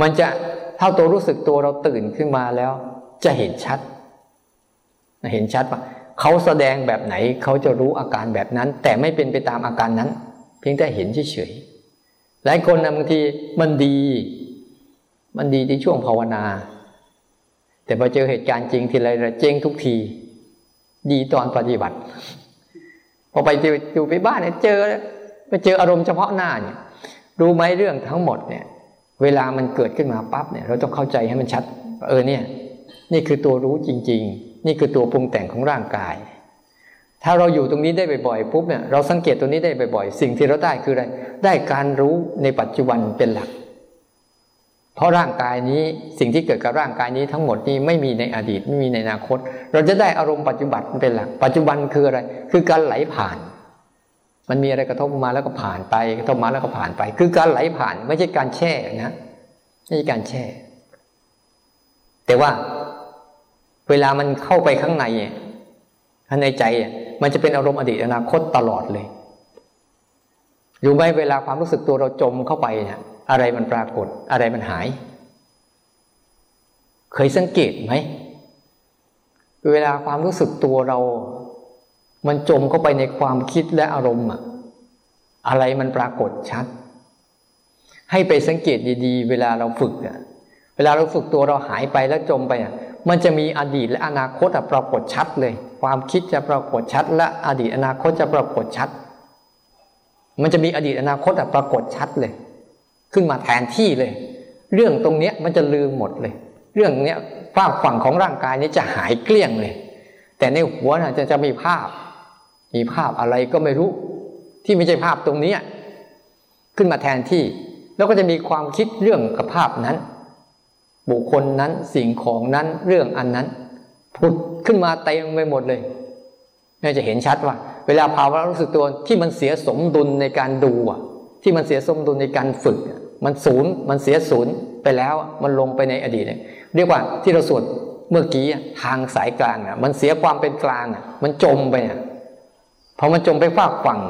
มันจะเท่าตัวรู้สึกตัวเราตื่นขึ้นมาแล้วจะเห็นชัดเห็นชัดว่าเขาแสดงแบบไหนเขาจะรู้อาการแบบนั้นแต่ไม่เป็นไปตามอาการนั้นเพียงแต่เห็นเฉยๆหลายคนนะบางทีมันดีมันดีในช่วงภาวนาแต่พอเจอเหตุการณ์จริงทีไรเจ๊งทุกทีดีตอนปฏิบัติพอไปอยู่ไปบ้านเนี่ยเจอไปเจออารมณ์เฉพาะหน้าเนี่ยรู้ไหมเรื่องทั้งหมดเนี่ยเวลามันเกิดขึ้นมาปั๊บเนี่ยเราต้องเข้าใจให้มันชัดเออเนี่ยนี่คือตัวรู้จริงๆนี่คือตัวปรุงแต่งของร่างกายถ้าเราอยู่ตรงนี้ได้บ่อยๆปุ๊บเนี่ยเราสังเกตตัวนี้ได้บ่อยๆสิ่งที่เราได้คืออะไรได้การรู้ในปัจจุบันเป็นหลักเพราะร่างกายนี้สิ่งที่เกิดกับร่างกายนี้ทั้งหมดนี้ไม่มีในอดีตไม่มีในอนาคตเราจะได้อารมณ์ปัจจุบันเป็นหลักปัจจุบันคืออะไรคือการไหลผ่านมันมีอะไรกระทบมาแล้วก็ผ่านไปกระทบมาแล้วก็ผ่านไปคือการไหลผ่านไม่ใช่การแช่นะไม่ใช่การแช่แต่ว่าเวลามันเข้าไปข้างในข้างในใจมันจะเป็นอารมณ์อดีตอนาคตตลอดเลย อยู่ไหมเวลาความรู้สึกตัวเราจมเข้าไปเนี่ยอะไรมันปรากฏอะไรมันหายเคยสังเกตไหมเวลาความรู้สึกตัวเรามันจมเข้าไปในความคิดและอารมณ์อะอะไรมันปรากฏชัดให้ไปสังเกตดีๆเวลาเราฝึกอะเวลาเราฝึกตัวเราหายไปแล้วจมไปอะมันจะมีอดีตและอนาคตปรากฏชัดเลยความคิดจะปรากฏชัดและอดีตอนาคตจะปรากฏชัดมันจะมีอดีตอนาคตปรากฏชัดเลยขึ้นมาแทนที่เลยเรื่องตรงเนี้ยมันจะลืมหมดเลยเรื่องเนี้ยภาพฝั่งของร่างกายนี้จะหายเกลี้ยงเลยแต่ในหัวน่ะจะจะมีภาพมีภาพอะไรก็ไม่รู้ที่ไม่ใช่ภาพตรงนี้ขึ้นมาแทนที่แล้วก็จะมีความคิดเรื่องกับภาพนั้นบุคคลนั้นสิ่งของนั้นเรื่องอันนั้นผุดขึ้นมาเต็มไปหมดเลยน่าจะเห็นชัดว่าเวลาภาวะรู้สึกตัวที่มันเสียสมดุลในการดูอ่ะที่มันเสียสมดุลในการฝึกมันศูนย์มันเสียศูนย์ไปแล้วมันลงไปในอดีตเนี่ยเรียกว่าที่เราสวดเมื่อกี้ทางสายกลางอ่ะมันเสียความเป็นกลางอ่ะมันจมไปเนี่ยพอมันจมไปฝากฝั่ง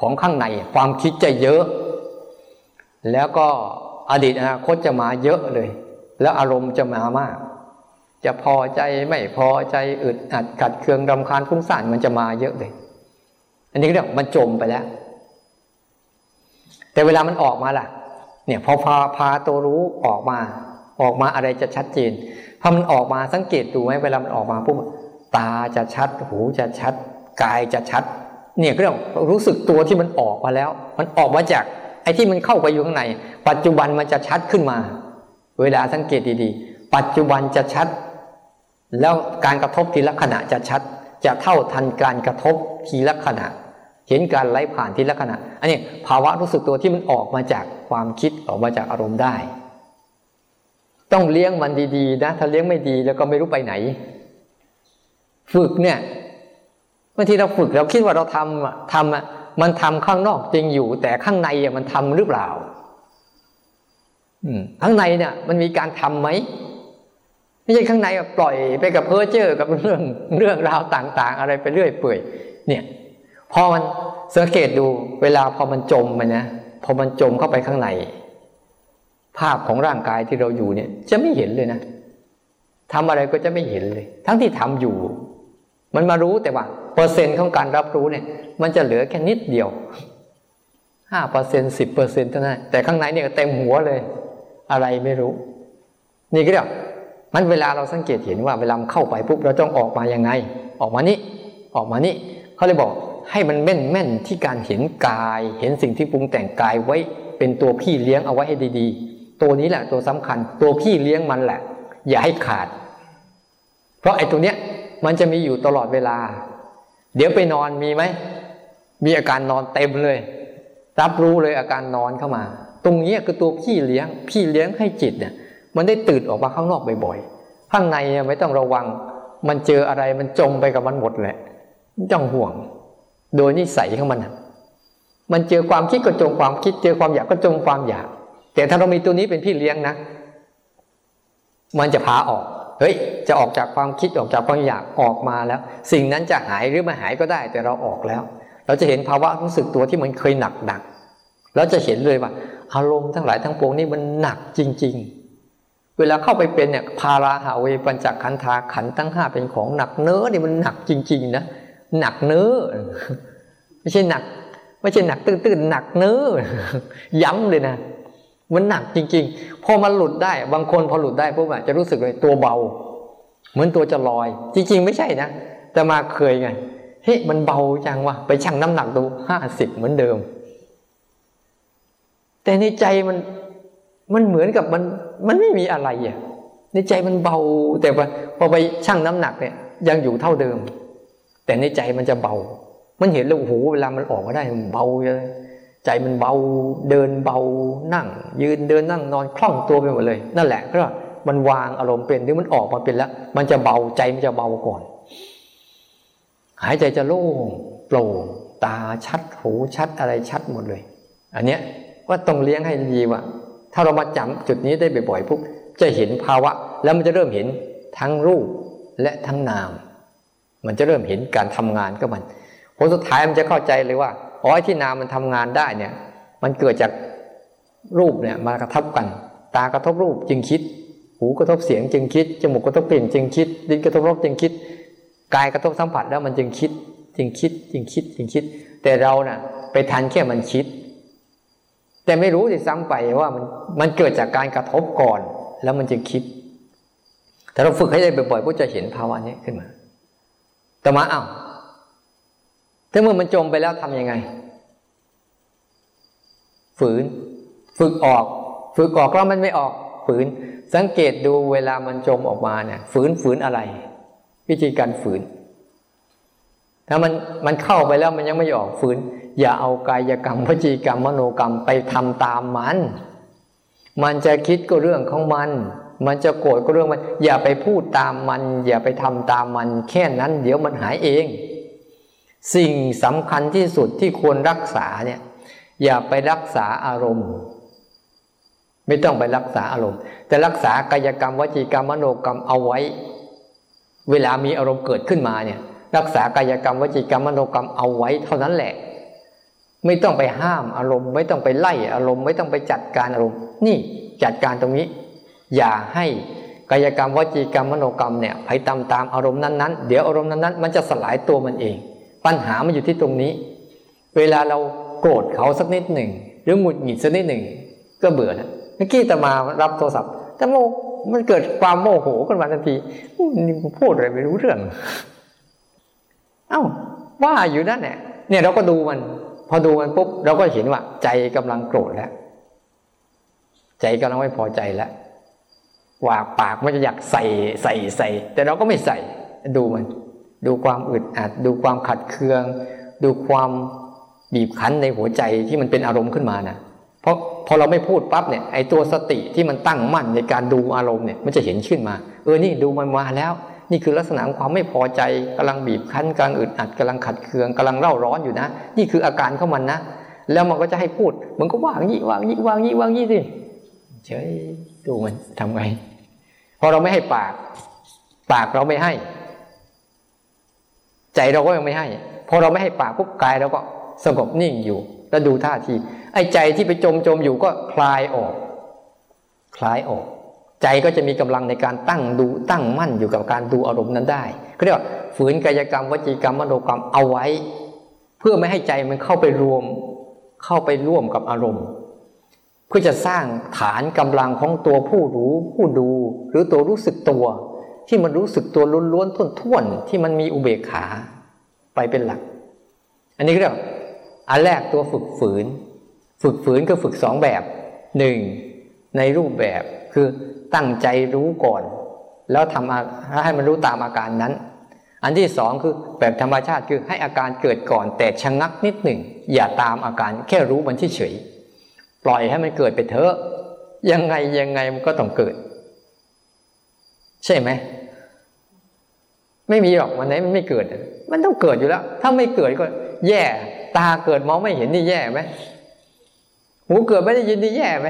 ของข้างในความคิดจะเยอะแล้วก็อดีตอนาคตจะมาเยอะเลยแล้วอารมณ์จะมามากจะพอใจไม่พอใจอึดอัดขัดเคืองรำคาญฟุ้งซ่านมันจะมาเยอะเลยอันนี้เรียกมันจมไปแล้วแต่เวลามันออกมาล่ะเนี่ยพอพาพาตัวรู้ออกมาออกมาอะไรจะชัดเจนพอมันออกมาสังเกตดูไหมเวลามันออกมาปุ๊บตาจะชัดหูจะชัดกายจะชัดเนี่ยเรื่องรู้สึกตัวที่มันออกมาแล้วมันออกมาจากไอ้ที่มันเข้าไปอยู่ข้างในปัจจุบันมันจะชัดขึ้นมาเวลาสังเกตดีๆปัจจุบันจะชัดแล้วการกระทบทีละขณะจะชัดจะเท่าทันการกระทบทีละขณะเห็นการไหลผ่านทีละขณะอันนี้ภาวะรู้สึกตัวที่มันออกมาจากความคิดออกมาจากอารมณ์ได้ต้องเลี้ยงมันดีๆนะถ้าเลี้ยงไม่ดีแล้วก็ไม่รู้ไปไหนฝึกเนี่ยบางทีเราฝึกเราคิดว่าเราทำทำมันทำข้างนอกจริงอยู่แต่ข้างในมันทำหรือเปล่าข้างในเนี่ยมันมีการทำไหมไม่ใช่ข้างในแบบปล่อยไปกับเพ้อเจ้อกับเรื่องเรื่องราวต่างๆอะไรไปเรื่อยเปื่อยเนี่ยพอมันสังเกตดูเวลาพอมันจมไปนะพอมันจมเข้าไปข้างในภาพของร่างกายที่เราอยู่เนี่ยจะไม่เห็นเลยนะทำอะไรก็จะไม่เห็นเลยทั้งที่ทำอยู่มันมารู้แต่ว่าเปอร์เซ็นต์ของการรับรู้เนี่ยมันจะเหลือแค่นิดเดียว ห้าเปอร์เซ็นต์ สิบเปอร์เซ็นต์ เท่านั้นแต่ข้างในเนี่ยเต็มหัวเลยอะไรไม่รู้นี่ก็เรียกมันเวลาเราสังเกตเห็นว่าเวลาเข้าไปปุ๊บเราต้องออกมายังไงออกมานี่ออกมานี่เขาเลยบอกให้มันแม่นๆที่การเห็นกายเห็นสิ่งที่ปรุงแต่งกายไว้เป็นตัวพี่เลี้ยงเอาไว้ให้ดีๆตัวนี้แหละตัวสำคัญตัวพี่เลี้ยงมันแหละอย่าให้ขาดเพราะไอ้ตัวเนี้ยมันจะมีอยู่ตลอดเวลาเดี๋ยวไปนอนมีไหมมีอาการนอนเต็มเลยรับรู้เลยอาการนอนเข้ามาตรงนี้คือตัวพี่เลี้ยงพี่เลี้ยงให้จิตเนี่ยมันได้ตื่นออกมาข้างนอกบ่อยๆข้างในไม่ต้องระวังมันเจออะไรมันจมไปกับมันหมดแหละไม่ต้องห่วงโดยนิสัยของมันมันเจอความคิดก็จมความคิดเจอความอยากก็จมความอยากแต่ถ้าเรามีตัวนี้เป็นพี่เลี้ยงนะมันจะพาออกเฮ้ยจะออกจากความคิดออกจากความอยากออกมาแล้วสิ่งนั้นจะหายหรือไม่หายก็ได้แต่เราออกแล้วเราจะเห็นภาวะรู้สึกตัวที่มันเคยหนักหนักเราจะเห็นเลยว่าอารมณ์ทั้งหลายทั้งปวงนี่มันหนักจริงๆเวลาเข้าไปเป็นเนี่ยภาราหาเวปัญจขันธาขันธ์ทั้งห้าเป็นของหนักเนื้อนี่มันหนักจริงๆนะหนักเนื้อไม่ใช่หนักไม่ใช่หนักตื้นๆหนักเนื้อย้ำเลยนะมันหนักจริงๆพอมันหลุดได้บางคนพอหลุดได้พวกอ่ะจะรู้สึกเลยตัวเบาเหมือนตัวจะลอยจริงๆไม่ใช่นะแต่มาเคยไงเฮ้ยมันเบาจังวะไปชั่งน้ำหนักดูห้าสิบเหมือนเดิมแต่ในใจมันมันเหมือนกับมันมันไม่มีอะไรอ่ะในใจมันเบาแต่ว่าพอไปชั่งน้ำหนักเนี่ยยังอยู่เท่าเดิมแต่ในใจมันจะเบามันเห็นแล้วโอ้โหเวลามันออกมาได้มันเบาเลยใจมันเบาเดินเบานั่งยืนเดินนั่งนอนคล่องตัวไปหมดเลยนั่นแหละก็มันวางอารมณ์เป็นหรือมันออกมาเป็นแล้วมันจะเบาใจมันจะเบาก่อนหายใจจะโล่งโปร่งตาชัดหูชัดอะไรชัดหมดเลยอันเนี้ยว่าต้องเลี้ยงให้ดีว่ะถ้าเรามาจำจุดนี้ได้บ่อยๆปุ๊บจะเห็นภาวะแล้วมันจะเริ่มเห็นทั้งรูปและทั้งนามมันจะเริ่มเห็นการทำงานก็มันผลสุดท้ายมันจะเข้าใจเลยว่า อ๋อไอ้ที่นามมันทำงานได้เนี่ยมันเกิดจากรูปเนี่ยมากระทบกันตากระทบรูปจึงคิดหูกระทบเสียงจึงคิดจมูกกระทบกลิ่นจึงคิดลิ้นกระทบรสจึงคิดกายกระทบสัมผัสแล้วมันจึงคิดจึงคิดจึงคิดจึงคิดแต่เราน่ะไปทันแค่มันคิดแต่ไม่รู้ที่ซ้ำไปว่ามันมันเกิดจากการกระทบก่อนแล้วมันจึงคิดแต่เราฝึกให้ได้บ่อยๆก็จะเห็นภาวะนี้ขึ้นมาแต่มาอ้าวถ้าเมื่อมันจมไปแล้วทำยังไงฝืนฝึกออกฝึกออกแล้วมันไม่ออกฝืนสังเกตดูเวลามันจมออกมาเนี่ยฝืนฝืนอะไรวิธีการฝืนถ้ามันมันเข้าไปแล้วมันยังไม่ออกฝืนอย่าเอากายกรรมวจีกรรมมโนกรรมไปทำตามมันมันจะคิดก็เรื่องของมันมันจะโกรธก็เรื่องมันอย่าไปพูดตามมันอย่าไปทำตามมันแค่นั้นเดี๋ยวมันหายเองสิ่งสำคัญที่สุดที่ควรรักษาเนี่ยอย่าไปรักษาอารมณ์ไม่ต้องไปรักษาอารมณ์แต่รักษากายกรรมวจีกรรมมโนกรรมเอาไว้เวลามีอารมณ์เกิดขึ้นมาเนี่ยรักษากายกรรมวจีกรรมมโนกรรมเอาไว้เท่านั้นแหละไม่ต้องไปห้ามอารมณ์ไม่ต้องไปไล่อารมณ์ไม่ต้องไปจัดการอารมณ์นี่จัดการตรงนี้อย่าให้กายกรรมวจีกรรมมโนกรรมเนี่ยไปตามตามอารมณ์นั้นๆเดี๋ยวอารมณ์นั้นๆมันจะสลายตัวมันเองปัญหามันอยู่ที่ตรงนี้เวลาเราโกรธเขาสักนิดหนึ่งหรือหงุดหงิดสักนิดหนึ่งก็เบื่อนะเมื่อกี้ตามารับโทรศัพท์แต่โมมันเกิดความโมโหขึ้นมาทันทีพูดอะไรไม่รู้เรื่องเอ้าว่าอยู่นั่นแหละเนี่ยเราก็ดูมันพอดูมันปุ๊บเราก็เห็นว่าใจกำลังโกรธแล้วใจกำลังไม่พอใจแล้วว่าปากมันจะอยากใส่ใส่ใส่แต่เราก็ไม่ใส่ดูมันดูความอึดอัดดูความขัดเคืองดูความบีบคั้นในหัวใจที่มันเป็นอารมณ์ขึ้นมานะเพราะพอเราไม่พูดปั๊บเนี่ยไอ้ตัวสติที่มันตั้งมั่นในการดูอารมณ์เนี่ยมันจะเห็นขึ้นมาเออนี่ดูมันมาแล้วนี่คือลักษณะของความไม่พอใจกำลังบีบคั้นกำลังอึดอัดกำลังขัดเคืองกำลังเร่าร้อนอยู่นะนี่คืออาการของมันนะแล้วมันก็จะให้พูดมันก็ว่างงี้ว่างงี้ว่างงี้ว่างงี้สิเฉยดูมันทำไงพอเราไม่ให้ปากปากเราไม่ให้ใจเราก็ยังไม่ให้พอเราไม่ให้ปากปุ๊บกายเราก็สงบนิ่งอยู่แล้วดูท่าทีไอ้ใจที่ไปจมจมอยู่ก็คลายออกคลายออกใจก็จะมีกำลังในการตั้งดูตั้งมั่นอยู่กับการดูอารมณ์นั้นได้เขาเรียกว่าฝืนกายกรรมวจีกรรมมโนกรรมเอาไว้เพื่อไม่ให้ใจมันเข้าไปรวมเข้าไปร่วมกับอารมณ์เพื่อจะสร้างฐานกำลังของตัวผู้รู้ผู้ดูหรือตัวรู้สึกตัวที่มันรู้สึกตัวล้วนๆท่วนๆที่มันมีอุเบกขาไปเป็นหลักอันนี้เรียกอันแรกตัวฝึกฝืนฝึกฝืนก็ฝึกสองแบบหนึ่งในรูปแบบคือตั้งใจรู้ก่อนแล้วทำให้มันรู้ตามอาการนั้นอันที่สองคือแบบธรรมชาติคือให้อาการเกิดก่อนแต่ชะงักนิดหนึ่งอย่าตามอาการแค่รู้มันเฉยๆปล่อยให้มันเกิดไปเถอะยังไงยังไงมันก็ต้องเกิดใช่ไหมไม่มีหรอกวันไหนมันไม่เกิดมันต้องเกิดอยู่แล้วถ้าไม่เกิดก็แย่ตาเกิดมองไม่เห็นนี่แย่ไหมหูเกิดไม่ได้ยินนี่แย่ไหม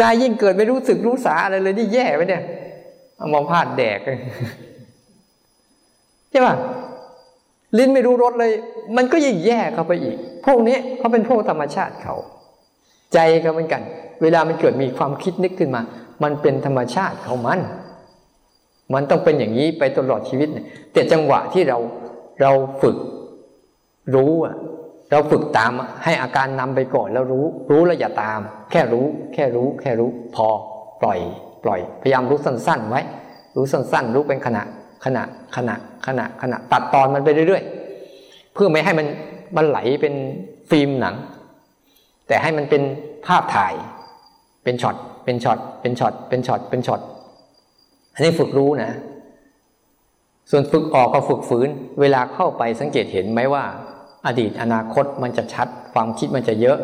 กายยิ่งเกิดไม่รู้สึกรู้สาอะไรเลยนี่แย่ไหมเนี่ยเอามาพาดแดกใช่ป่ะลิ้นไม่รู้รสเลยมันก็ยิ่งแย่เข้าไปอีกพวกนี้เขาเป็นพวกธรรมชาติเขาใจก็เหมือนกันเวลามันเกิดมีความคิดนึกขึ้นมามันเป็นธรรมชาติของมันมันต้องเป็นอย่างนี้ไปตลอดชีวิตเนี่ยแต่จังหวะที่เราเราฝึกรู้อ่ะเราฝึกตามให้อาการนำไปก่อนแล้วรู้รู้แล้วอย่าตามแค่รู้แค่รู้แค่รู้พอปล่อยปล่อยพยายามรู้สั้นๆไว้รู้สั้นๆรู้เป็นขณะขณะขณะขณะขณะตัดตอนมันไปเรื่อยๆเพื่อไม่ให้มันมันไหลเป็นฟิล์มหนังแต่ให้มันเป็นภาพถ่ายเป็นช็อตเป็นช็อตเป็นช็อตเป็นช็อตเป็นช็อตอันนี้ฝึกรู้นะส่วนฝึกออกกับฝึกฝืนเวลาเข้าไปสังเกตเห็นไหมว่าอดีตอนาคตมันจะชัดความคิดมันจะเยอะ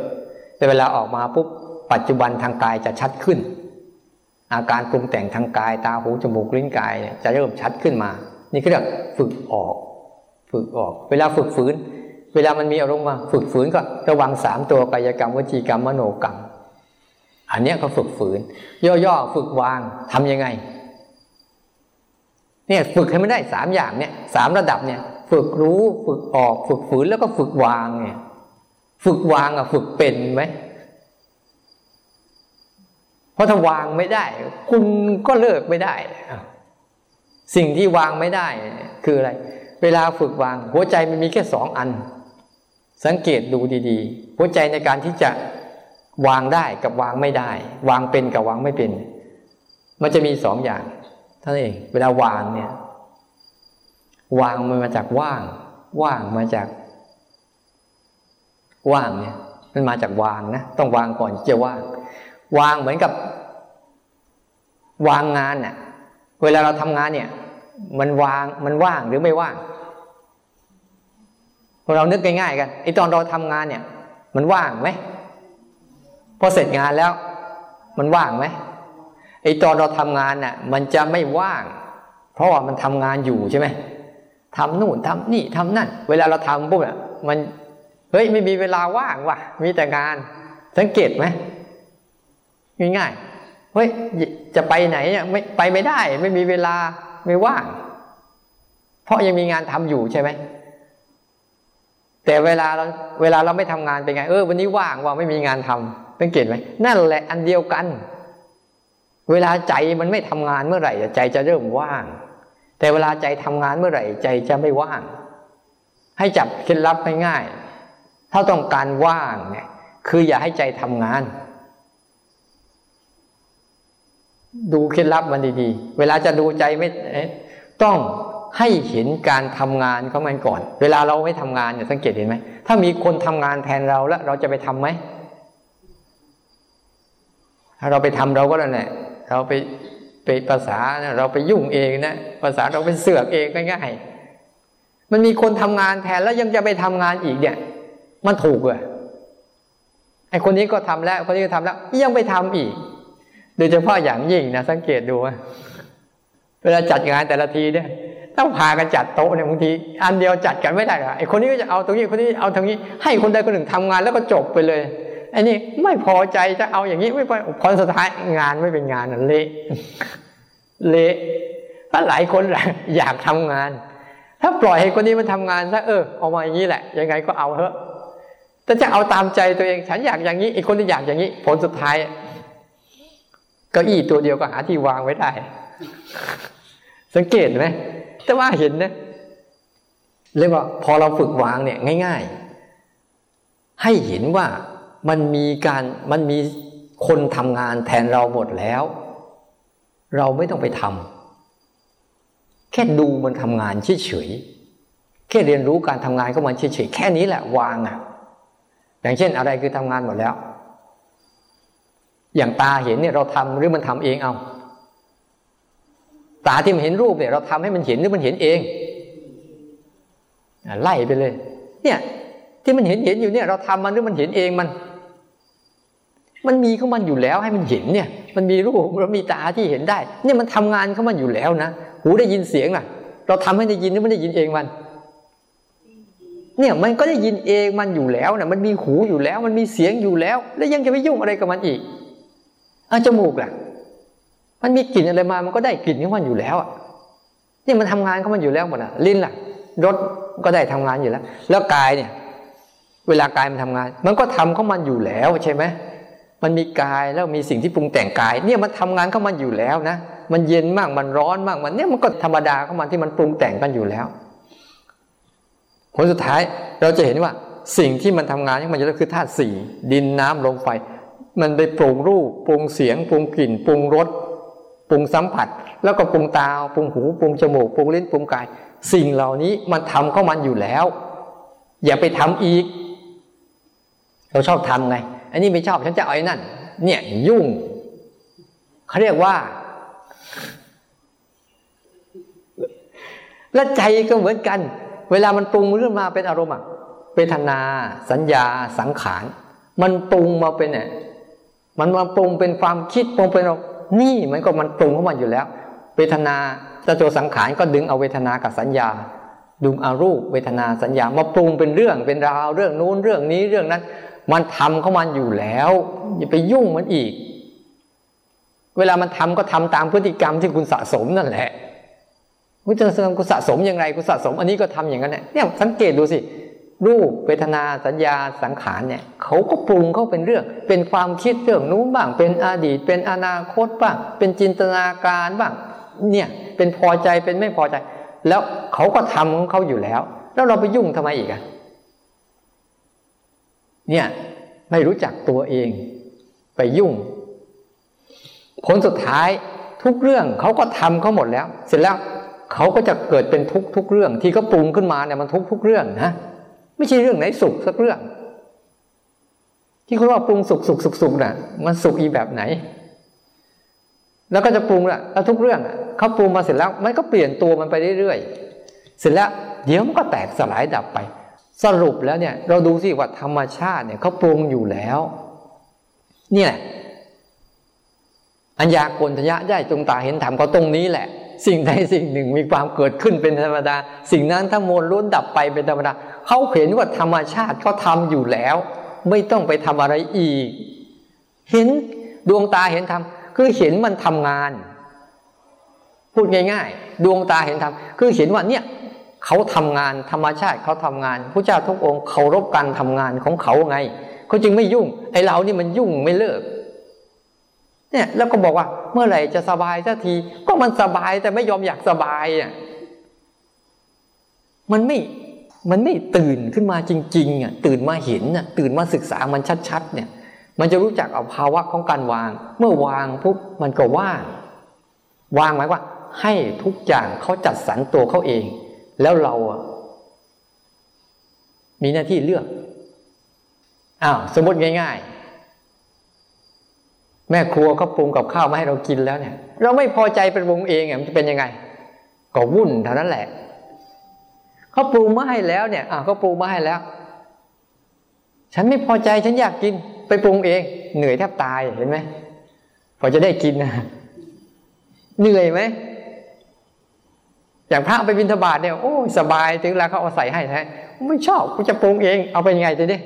แต่เวลาออกมาปุ๊บปัจจุบันทางกายจะชัดขึ้นอาการปรุงแต่งทางกายตาหูจมูกลิ้นกายจะเริ่มชัดขึ้นมานี่คือเรื่องฝึกออกฝึกออกเวลาฝึกฝืนเวลามันมีอารมณ์มาฝึกฝืนก็ระวังสามตัวกายกรรมวจีกรรมมโนกรรมอันนี้เขาฝึกฝืนย่อๆฝึกวางทำยังไงเนี่ยฝึกให้มันได้สามอย่างเนี่ยสามระดับเนี่ย ฝึกรู้ฝึกออกฝึกฝืนแล้วก็ฝึกวางเนี่ยฝึกวางอ่ะฝึกเป็นไหมเพราะถ้าวางไม่ได้คุณก็เลิกไม่ได้สิ่งที่วางไม่ได้คืออะไรเวลาฝึกวางหัวใจมันมีแค่สองอันสังเกตดูดีๆหัวใจในการที่จะวางได้กับวางไม่ได้วางเป็นกับวางไม่เป็นมันจะมีสองอย่างเท่านั้นเองเวลาวางเนี่ยวางมันมาจากว่างว่างมาจากว่างเนี่ยมันมาจากวางนะต้องวางก่อนจะว่างวางเหมือนกับวางงานน่ะเวลาเราทำงานเนี่ยมันวางมันว่างหรือไม่ว่างพอเรานึกง่ายๆกันไอ้ตอนเราทำงานเนี่ยมันว่างไหมพอเสร็จงานแล้วมันว่างไหมไอ้ตอนเราทำงานน่ะมันจะไม่ว่างเพราะว่ามันทำงานอยู่ใช่ไหมทำนู่นทำนี่ทำนั่นเวลาเราทำปุ๊บอ่ะมันเฮ้ยไม่มีเวลาว่างว่ะมีแต่งานสังเกตไหมง่ายๆเฮ้ยจะไปไหนเนี่ยไม่ไปไม่ได้ไม่มีเวลาไม่ว่างเพราะยังมีงานทำอยู่ใช่ไหมแต่เวลาเราเวลาเราไม่ทำงานเป็นไงเออวันนี้ว่างว่าไม่มีงานทำสังเกตไหมนั่นแหละอันเดียวกันเวลาใจมันไม่ทำงานเมื่อไหร่ใจจะเริ่มว่างแต่เวลาใจทำงานเมื่อไหร่ใจจะไม่ว่างให้จับเคล็ดลับง่ายๆถ้าต้องการว่างเนี่ยคืออย่าให้ใจทำงานดูเคล็ดลับมันดีๆเวลาจะดูใจไม่ต้องให้เห็นการทำงานของมันก่อนเวลาเราไม่ทำงานเนี่ยสังเกตเห็นไหมถ้ามีคนทำงานแทนเราแล้วเราจะไปทำไหมถ้าเราไปทำเราก็แล้วเนี่ยเราไปไปภาษาเราไปยุ่งเองนะภาษาเราไปเสือกเองง่ายๆมันมีคนทำงานแทนแล้วยังจะไปทำงานอีกเนี่ยมันถูกเหรอไอคนนี้ก็ทำแล้วคนนี้ก็ทำแล้วยังไปทำอีกโดยเฉพาะอย่างยิ่งนะสังเกตดูว่าเวลาจัดงานแต่ละทีเนี่ยต้องพากันจัดโต๊ะเนี่ยบางทีอันเดียวจัดกันไม่ได้หรอกไอ้คนนี้ก็จะเอาตรงนี้คนนี้เอาตรงนี้ให้คนใดคนหนึ่งทำงานแล้วก็จบไปเลยไอ้นี่ไม่พอใจจะเอาอย่างนี้ไม่พอผลสุดท้ายงานไม่เป็นงานน่ะเละเละเพราะหลายคนอยากทำงานถ้าปล่อยให้คนนี้มันทำงานซะเออเอามาอย่างนี้แหละยังไงก็เอาเถอะแต่จะเอาตามใจตัวเองฉันอยากอย่างนี้อีกคนนึงอยากอย่างนี้ผลสุดท้ายเก้าอี้ตัวเดียวก็หาที่วางไว้ได้สังเกตไหมแต่ว่าเห็นนะเรียกว่าพอเราฝึกวางเนี่ยง่ายๆให้เห็นว่ามันมีการมันมีคนทำงานแทนเราหมดแล้วเราไม่ต้องไปทำแค่ดูมันทำงานเฉยๆแค่เรียนรู้การทำงานของมันเฉยๆแค่นี้แหละวางอ่ะอย่างเช่นอะไรคือทำงานหมดแล้วอย่างตาเห็นเนี่ยเราทำหรือมันทำเองเอาตาที่มันเห็นรูปเนี่ยเราทำให้มันเห็นหรือมันเห็นเองไล่ไปเลยเนี่ยที่มันเห็นเห็นอยู่เนี่ยเราทำมันหรือมันเห็นเองมันมันมีของมันอยู่แล้วให้มันเห็นเนี่ยมันมีรูปแล้วมีตาที่เห็นได้เนี่ยมันทำงานของมันอยู่แล้วนะหูได้ยินเสียงน่ะเราทำให้ได้ยินหรือมันได้ยินเองมันเนี่ยมันก็ได้ยินเองมันอยู่แล้วนะมันมีหูอยู่แล้วมันมีเสียงอยู่แล้วแล้วยังจะไปยุ่งอะไรกับมันอีกอ่ะจมูกล่ะมันมีกลิ่นอะไรมามันก็ได้กลิ่นของมันอยู่แล้วอ่ะนี่มันทำงานของมันอยู่แล้วหมดอ่ะลิ้นล่ะรสก็ได้ทำงานอยู่แล้วแล้วกายเนี่ยเวลากายมันทำงานมันก็ทำของมันอยู่แล้วใช่ไหมมันมีกายแล้วมีสิ่งที่ปรุงแต่งกายเนี่ยมันทำงานของมันอยู่แล้วนะมันเย็นมากมันร้อนมากมันเนี่ยมันก็ธรรมดาของมันที่มันปรุงแต่งกันอยู่แล้วผลสุดท้ายเราจะเห็นว่าสิ่งที่มันทำงานของมันอยู่แล้วคือธาตุสี่ดินน้ำลมไฟมันไปปรุงรูปปรุงเสียงปรุงกลิ่นปรุงรสปรุงสัมผัสแล้วก็ปรุงตาปรุงหูปรุงจมูกปรุงลิ้นปรุงกายสิ่งเหล่านี้มันทำของมันอยู่แล้วอย่าไปทำอีกเราชอบทำไงอันนี้ไม่ชอบฉันจะเอาไอ้นั่นเนี่ยยุ่งเขาเรียกว่าและใจก็เหมือนกันเวลามันปรุงขึ้นมาเป็นอารมณ์อะเวทนาสัญญาสังขารมันปรุงมาเป็นเนี่ยมันมาปรุงเป็นความคิดปรุงเป็นนี่มันก็มันปรุงของมันอยู่แล้วเวทนาตัวสังขารก็ดึงเอาเวทนากับสัญญาดึงเอารูปเวทนาสัญญามาปรุงเป็นเรื่องเป็นราวเรื่องนู้นเรื่องนี้เรื่องนั้นมันทำของมันอยู่แล้วอย่าไปยุ่งมันอีกเวลามันทำก็ทำตามพฤติกรรมที่คุณสะสมนั่นแหละ วิจารณธรรมกูสะสมอย่างไรกูสะสมอันนี้ก็ทำอย่างนั้นเนี่ยเนี่ยสังเกตดูสิรูปเวทนาสัญญาสังขารเนี่ยเขาก็ปรุงเขาเป็นเรื่องเป็นความคิดเรื่องนู้นบ้างเป็นอดีตเป็นอนาคตบ้างเป็นจินตนาการบ้างเนี่ยเป็นพอใจเป็นไม่พอใจแล้วเขาก็ทำของเขาอยู่แล้วแล้วเราไปยุ่งทำไมอีกอ่ะเนี่ยไม่รู้จักตัวเองไปยุ่งผลสุดท้ายทุกเรื่องเขาก็ทำเขาหมดแล้วเสร็จแล้วเขาก็จะเกิดเป็นทุกทุกเรื่องที่เขาปรุงขึ้นมาเนี่ยมันทุกทุกเรื่องนะไม่ใช่เรื่องไหนสุขสักเรื่องที่เขาว่าปรุงสุขสุขสุขสุขน่ะมันสุขอีแบบไหนแล้วก็จะปรุงละแล้วทุกเรื่องเขาปรุงมาเสร็จแล้วมันก็เปลี่ยนตัวมันไปเรื่อยๆเสร็จแล้วเดี๋ยวมันก็แตกสลายดับไปสรุปแล้วเนี่ยเราดูสิว่าธรรมชาติเนี่ยเขาปรุงอยู่แล้วนี่แหละอัญญากลทยะได้จงตาเห็นธรรมก็ตรงนี้แหละสิ่งใดสิ่งหนึ่งมีความเกิดขึ้นเป็นธรรมดาสิ่งนั้นถ้ามวลล้วนดับไปเป็นธรรมดาเขาเห็นว่าธรรมชาติเขาทำอยู่แล้วไม่ต้องไปทำอะไรอีกเห็นดวงตาเห็นธรรมคือเห็นมันทำงานพูดง่ายๆดวงตาเห็นธรรมคือเห็นว่าเนี่ยเขาทำงานธรรมชาติเขาทำงานพระเจ้าทุกองค์เคารพการทำงานของเขาไงเขาจึงไม่ยุ่งไอ้เรานี่มันยุ่งไม่เลิกเนี่ยแล้วก็บอกว่าเมื่อไหร่จะสบายสักทีก็มันสบายแต่ไม่ยอมอยากสบายอ่ะมันไม่มันไม่ตื่นขึ้นมาจริงๆอ่ะตื่นมาเห็นอ่ะตื่นมาศึกษามันชัดๆเนี่ยมันจะรู้จักเอาภาวะของการวางเมื่อวางปุ๊บมันก็ว่างวางหมายว่าให้ทุกอย่างเขาจัดสรรตัวเขาเองแล้วเราอ่ะมีหน้าที่เลือกอ้าวสมมติง่ายๆแม่ครัวก็ปรุงกับข้าวมาให้เรากินแล้วเนี่ยเราไม่พอใจเป็นวงเองเนี่ยมันจะเป็นยังไงก็วุ่นเท่านั้นแหละเขาปรุงมาให้แล้วเนี่ยอ่ะเขาปรุงมาให้แล้วฉันไม่พอใจฉันอยากกินไปปรุงเองเหนื่อยแทบตายเห็นไหมพอจะได้กินนะเหนื่อยไหมอย่างพระไปบิณฑบาตเนี่ยโอ้สบายถึงแล้วเขาเอาใส่ให้นะไม่ชอบกูจะปรุงเองเอาไปยังไงทีนี้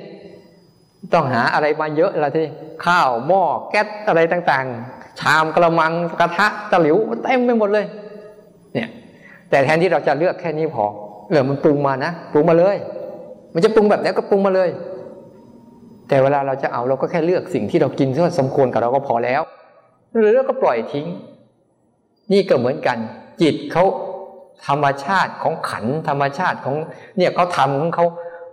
ต้องหาอะไรมาเยอะละที่ข้าวหม้อแก๊สอะไรต่างๆชามกระมังกระทะตะหลิวเต็มไปหมดเลยเนี่ยแต่แทนที่เราจะเลือกแค่นี้พอเออมันปรุงมานะปรุงมาเลยมันจะปรุงแบบไหนก็ปรุงมาเลยแต่เวลาเราจะเอาเราก็แค่เลือกสิ่งที่เรากินที่สมควรกับเราก็พอแล้วหรือเราก็ปล่อยทิ้งนี่ก็เหมือนกันจิตเขาธรรมชาติของขันธรรมชาติของเนี่ยเขาทำของเขา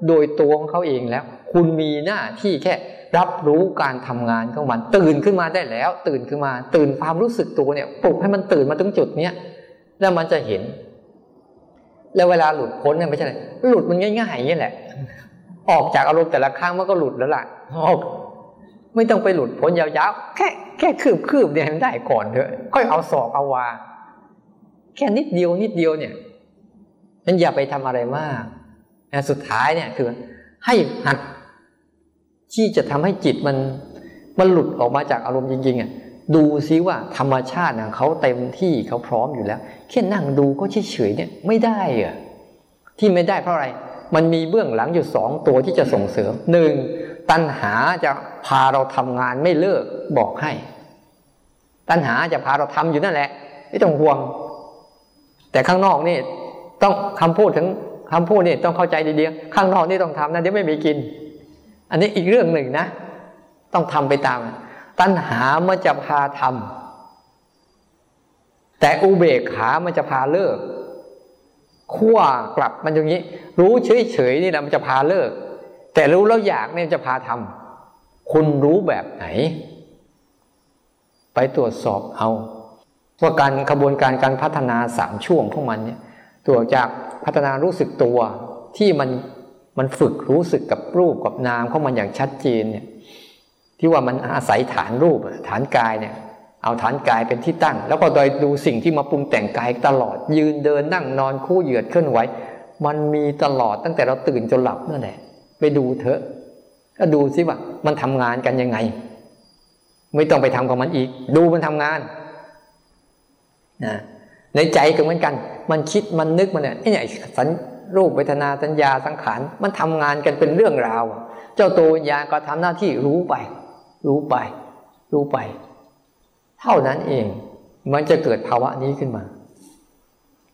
โดยตัวของเขาเองแล้วคุณมีหน้าที่แค่รับรู้การทำงานของมันตื่นขึ้นมาได้แล้วตื่นขึ้นมาตื่นความรู้สึกตัวเนี่ยปลุกให้มันตื่นมาถึงจุดเนี้ยแล้วมันจะเห็นแล้วเวลาหลุดพ้นเนี่ยไม่ใช่เลยหลุดมันง่ายๆอย่างนี้แหละออกจากอารมณ์แต่ละครั้งมันก็หลุดแล้วล่ะออกไม่ต้องไปหลุดพ้นยาวๆแค่แค่คืบๆเนี่ยมันได้ก่อนเถอะค่อยเอาศอกเอาวาแค่นิดเดียวนิดเดียวเนี่ยนั้นอย่าไปทำอะไรมากนะสุดท้ายเนี่ยคือให้หัดที่จะทำให้จิตมันมันหลุดออกมาจากอารมณ์จริงๆอ่ะดูซิว่าธรรมชาตินะเขาเต็มที่เขาพร้อมอยู่แล้วแค่นั่งดูก็เฉยๆเนี่ยไม่ได้อ่ะที่ไม่ได้เพราะอะไรมันมีเบื้องหลังอยู่สองตัวที่จะส่งเสริมหนึ่งตัณหาจะพาเราทำงานไม่เลิกบอกให้ตัณหาจะพาเราทำอยู่นั่นแหละไม่ต้องห่วงแต่ข้างนอกนี่ต้องคำพูดถึงคำพูดนี่ต้องเข้าใจดีๆข้างนอกนี่ต้องทำนะเดี๋ยวไม่มีกินอันนี้อีกเรื่องหนึ่งนะต้องทำไปตามตัณหามันจะพาทำแต่อุเบกขามันจะพาเลิกขั้วกลับมันอย่างนี้รู้เฉยๆนี่นะมันจะพาเลิกแต่รู้แล้วอยากเนี่ยจะพาทำคุณรู้แบบไหนไปตรวจสอบเอาว่าการกระบวนการการพัฒนาสามช่วงของมันเนี่ยตัวจากพัฒนารู้สึกตัวที่มันมันฝึกรู้สึกกับรูปกับนามเข้ามันอย่างชัดเจนเนี่ยที่ว่ามันอาศัยฐานรูปฐานกายเนี่ยเอาฐานกายเป็นที่ตั้งแล้วก็โดยดูสิ่งที่มาปรุงแต่งกายตลอดยืนเดินนั่งนอนคู่เหยียดเคลื่อนไหวมันมีตลอดตั้งแต่เราตื่นจนหลับนั่นแหละไปดูเถอะก็ดูสิว่ามันทำงานกันยังไงไม่ต้องไปทำกับมันอีกดูมันทำงานนะในใจก็เหมือนกันมันคิดมันนึกมันเนี่ยไอ้สัญรูปเวทนาสัญญาสังขารมันทำงานกันเป็นเรื่องราวเจ้าตัววิญญาณก็ทำหน้าที่รู้ไปรู้ไปรู้ไปเท่านั้นเองมันจะเกิดภาวะนี้ขึ้นมา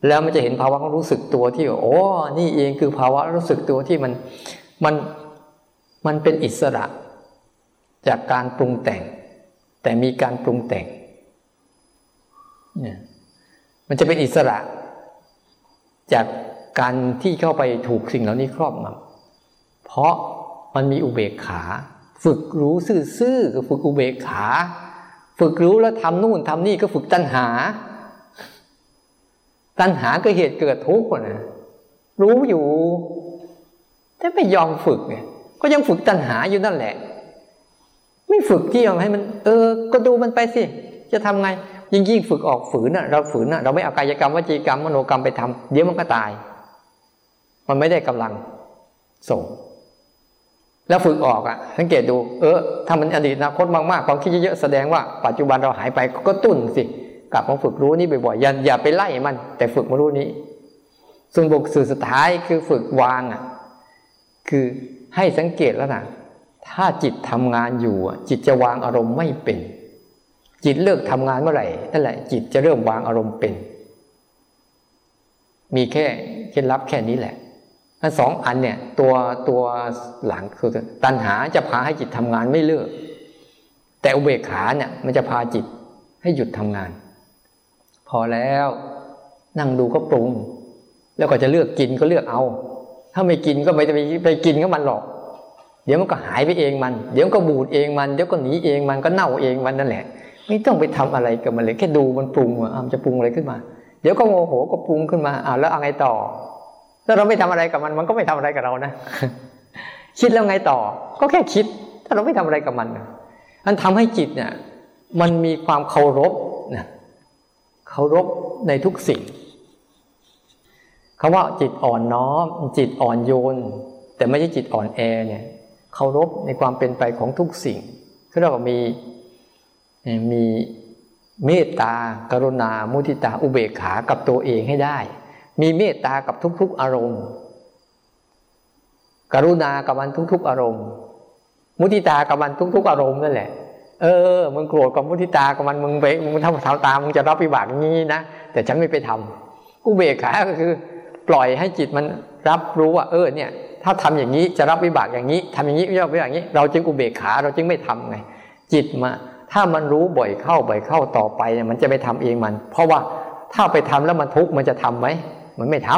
แล้วมันจะเห็นภาวะของรู้สึกตัวที่โอ้นี่เองคือภาวะรู้สึกตัวที่มันมันมันเป็นอิสระจากการปรุงแต่งแต่มีการปรุงแต่งเนี่ยมันจะเป็นอิสระจากการที่เข้าไปถูกสิ่งเหล่านี้ครอบงำเพราะมันมีอุเบกขาฝึกรู้ซื่อๆก็ฝึกอุเบกขาฝึกรู้แล้วทำนู่นทำนี่ก็ฝึกตัณหาตัณหาก็เหตุเกิดทุกข์นะรู้อยู่แต่ไม่ยอมฝึกเนี่ยก็ยังฝึกตัณหาอยู่นั่นแหละไม่ฝึกที่จะให้มันเออก็ดูมันไปสิจะทำไงยิ่งยิ่งฝึกออกฝืนน่ะเราฝืนน่ะเราไม่เอากายกรรมวจีกรรมมโนกรรมไปทำเดี๋ยวมันก็ตายมันไม่ได้กำลังส่งแล้วฝึกออกอ่ะสังเกตดูเออถ้ามันอดีตอนาคตมากๆความคิดเยอะๆแสดงว่าปัจจุบันเราหายไปก็ตุ้นสิกลับมาฝึกรู้นี่บ่อยๆอย่าอย่าไปไล่มันแต่ฝึกมารู้นี้ส่วนบุคคลสุดท้ายคือฝึกวางอ่ะคือให้สังเกตแล้วนะถ้าจิตทำงานอยู่จิตจะวางอารมณ์ไม่เป็นจิตเลิกทำงานเมื่อไหร่นั่นแหละจิตจะเริ่มวางอารมณ์เป็นมีแค่เคล็ดลับแค่นี้แหละทั้งสองอันเนี่ยตัวตัวหลังคือตัณหาจะพาให้จิตทำงานไม่เลิกแต่อุเบกขาเนี่ยมันจะพาจิตให้หยุดทำงานพอแล้วนั่งดูก็ปรุงแล้วก็จะเลือกกินก็เลือกเอาถ้าไม่กินก็ไม่จะไปไปกินก็มันหรอกเดี๋ยวมันก็หายไปเองมันเดี๋ยวก็บูดเองมันเดี๋ยวก็หนีเองมันก็เน่าเองมันนั่นแหละไม่ต้องไปทำอะไรกับมันเลยแค่ดูมันปรุงอ่ะมันจะปรุงอะไรขึ้นมาเดี๋ยวก็โมโหก็ปรุงขึ้นมาอ่ะแล้วเอาไงต่อถ้าเราไม่ทำอะไรกับมันมันก็ไม่ทำอะไรกับเรานะคิดแล้วไงต่อก็แค่คิดถ้าเราไม่ทำอะไรกับมันอันทำให้จิตเนี่ยมันมีความเคารพนะเคารพในทุกสิ่งคำว่าจิตอ่อนน้อมจิตอ่อนโยนแต่ไม่ใช่จิตอ่อนแอเนี่ยเคารพในความเป็นไปของทุกสิ่งคือเราก็มีมีเมตตากรุณามุทิตาอุเบกขากับตัวเองให้ได้มีเมตตากับทุกๆอารมณ์กรุณากับมันทุกๆอารมณ์มุทิตากับมันทุกๆอารมณ์นั่นแหละเออมึงโกรธกับมุทิตากับมันมึงไปมึงทำตามตามมึงจะรับวิบากนี้นะแต่ฉันไม่ไปทำอุเบกขาก็คือปล่อยให้จิตมันรับรู้ว่าเออเนี่ยถ้าทำอย่างนี้จะรับวิบากอย่างนี้ทำอย่างนี้จะรับวิบากอย่างนี้เราจึงอุเบกขาเราจึงไม่ทำไงจิตมาถ้ามันรู้บ่อยเข้าบ่อยเข้าต่อไปเนี่ยมันจะไม่ทำเองมันเพราะว่าถ้าไปทำแล้วมันทุกข์มันจะทำไหมมันไม่ท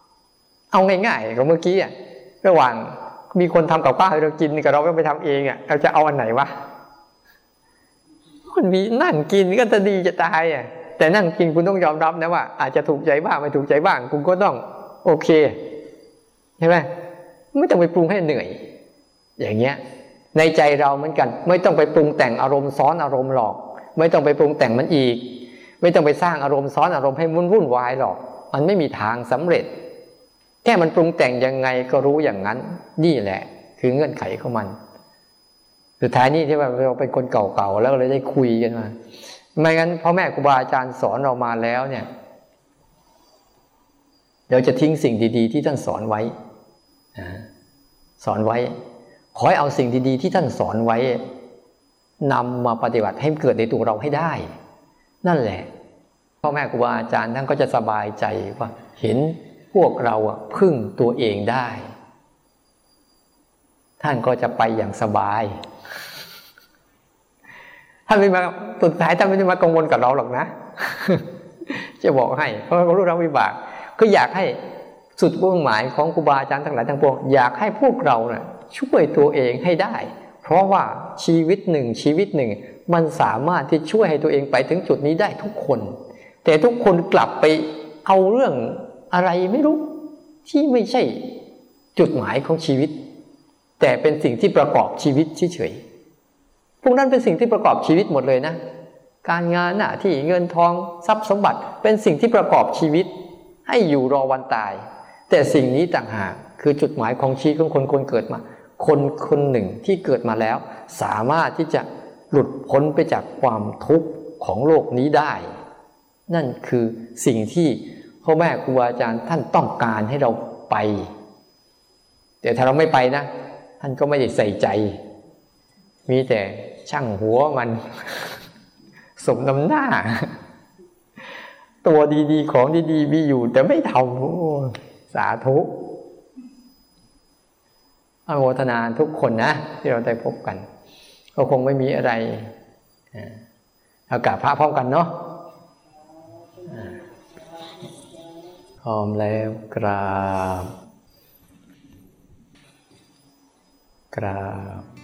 ำเอาง่ายๆกับเมื่อกี้อ่ะระหว่างมีคนทำกับข้าวให้เรากินกับเราไปทำเองอ่ะเราจะเอาอันไหนวะมันมีนั่งกินก็จะดีจะตายอ่ะแต่นั่งกินคุณต้องยอมรับนะว่าอาจจะถูกใจบ้างไม่ถูกใจบ้างคุณก็ต้องโอเคใช่ไหมไม่ต้องไปปรุงให้เหนื่อยอย่างเงี้ยในใจเราเหมือนกันไม่ต้องไปปรุงแต่งอารมณ์ซ้อนอารมณ์หรอกไม่ต้องไปปรุงแต่งมันอีกไม่ต้องไปสร้างอารมณ์ซ้อนอารมณ์ให้วุ่นวุ่นวายหรอกมันไม่มีทางสำเร็จแค่มันปรุงแต่งยังไงก็รู้อย่างนั้นนี่แหละคือเงื่อนไขของมันสุดท้ายนี่ที่ว่าเราเป็นคนเก่าๆแล้วเลยได้คุยกันมาไม่งั้นพ่อแม่ครูบาอาจารย์สอนเรามาแล้วเนี่ยเราจะทิ้งสิ่งดีๆที่ท่านสอนไว้สอนไว้ขอให้เอาสิ่งดีๆที่ท่านสอนไว้นำมาปฏิบัติให้เกิดในตัวเราให้ได้นั่นแหละพ่อแม่ครูบาอาจารย์ท่านก็จะสบายใจว่าเห็นพวกเราพึ่งตัวเองได้ท่านก็จะไปอย่างสบายท่านไม่มาสุดท้ายท่านไม่ได้มากังวลกับเราหรอกนะ จะบอกให้เพราะเขารู้เราวิบากก็อยากให้สุดมุ่งหมายของครูบาอาจารย์ทั้งหลายทั้งปวงอยากให้พวกเราเนี่ยช่วยตัวเองให้ได้เพราะว่าชีวิตหนึ่งชีวิตหนึ่งมันสามารถที่ช่วยให้ตัวเองไปถึงจุดนี้ได้ทุกคนแต่ทุกคนกลับไปเอาเรื่องอะไรไม่รู้ที่ไม่ใช่จุดหมายของชีวิตแต่เป็นสิ่งที่ประกอบชีวิตเฉยๆพวกนั้นเป็นสิ่งที่ประกอบชีวิตหมดเลยนะการงานหน้าที่เงินทองทรัพย์สมบัติเป็นสิ่งที่ประกอบชีวิตให้อยู่รอวันตายแต่สิ่งนี้ต่างหากคือจุดหมายของชีวิตของคนคนเกิดมาคนคนหนึ่งที่เกิดมาแล้วสามารถที่จะหลุดพ้นไปจากความทุกข์ของโลกนี้ได้นั่นคือสิ่งที่พ่อแม่ครูอาจารย์ท่านต้องการให้เราไปแต่ถ้าเราไม่ไปนะท่านก็ไม่ได้ใส่ใจมีแต่ช่างหัวมันสมน้ำหน้า ตัวดีๆของดีๆมีอยู่แต่ไม่ทำโอ้สาธุอนุโมทนาทุกคนนะที่เราได้พบกันก็คงไม่มีอะไรเอากราบพระพร้อมกันเนาะพร้อมแล้วกราบกราบ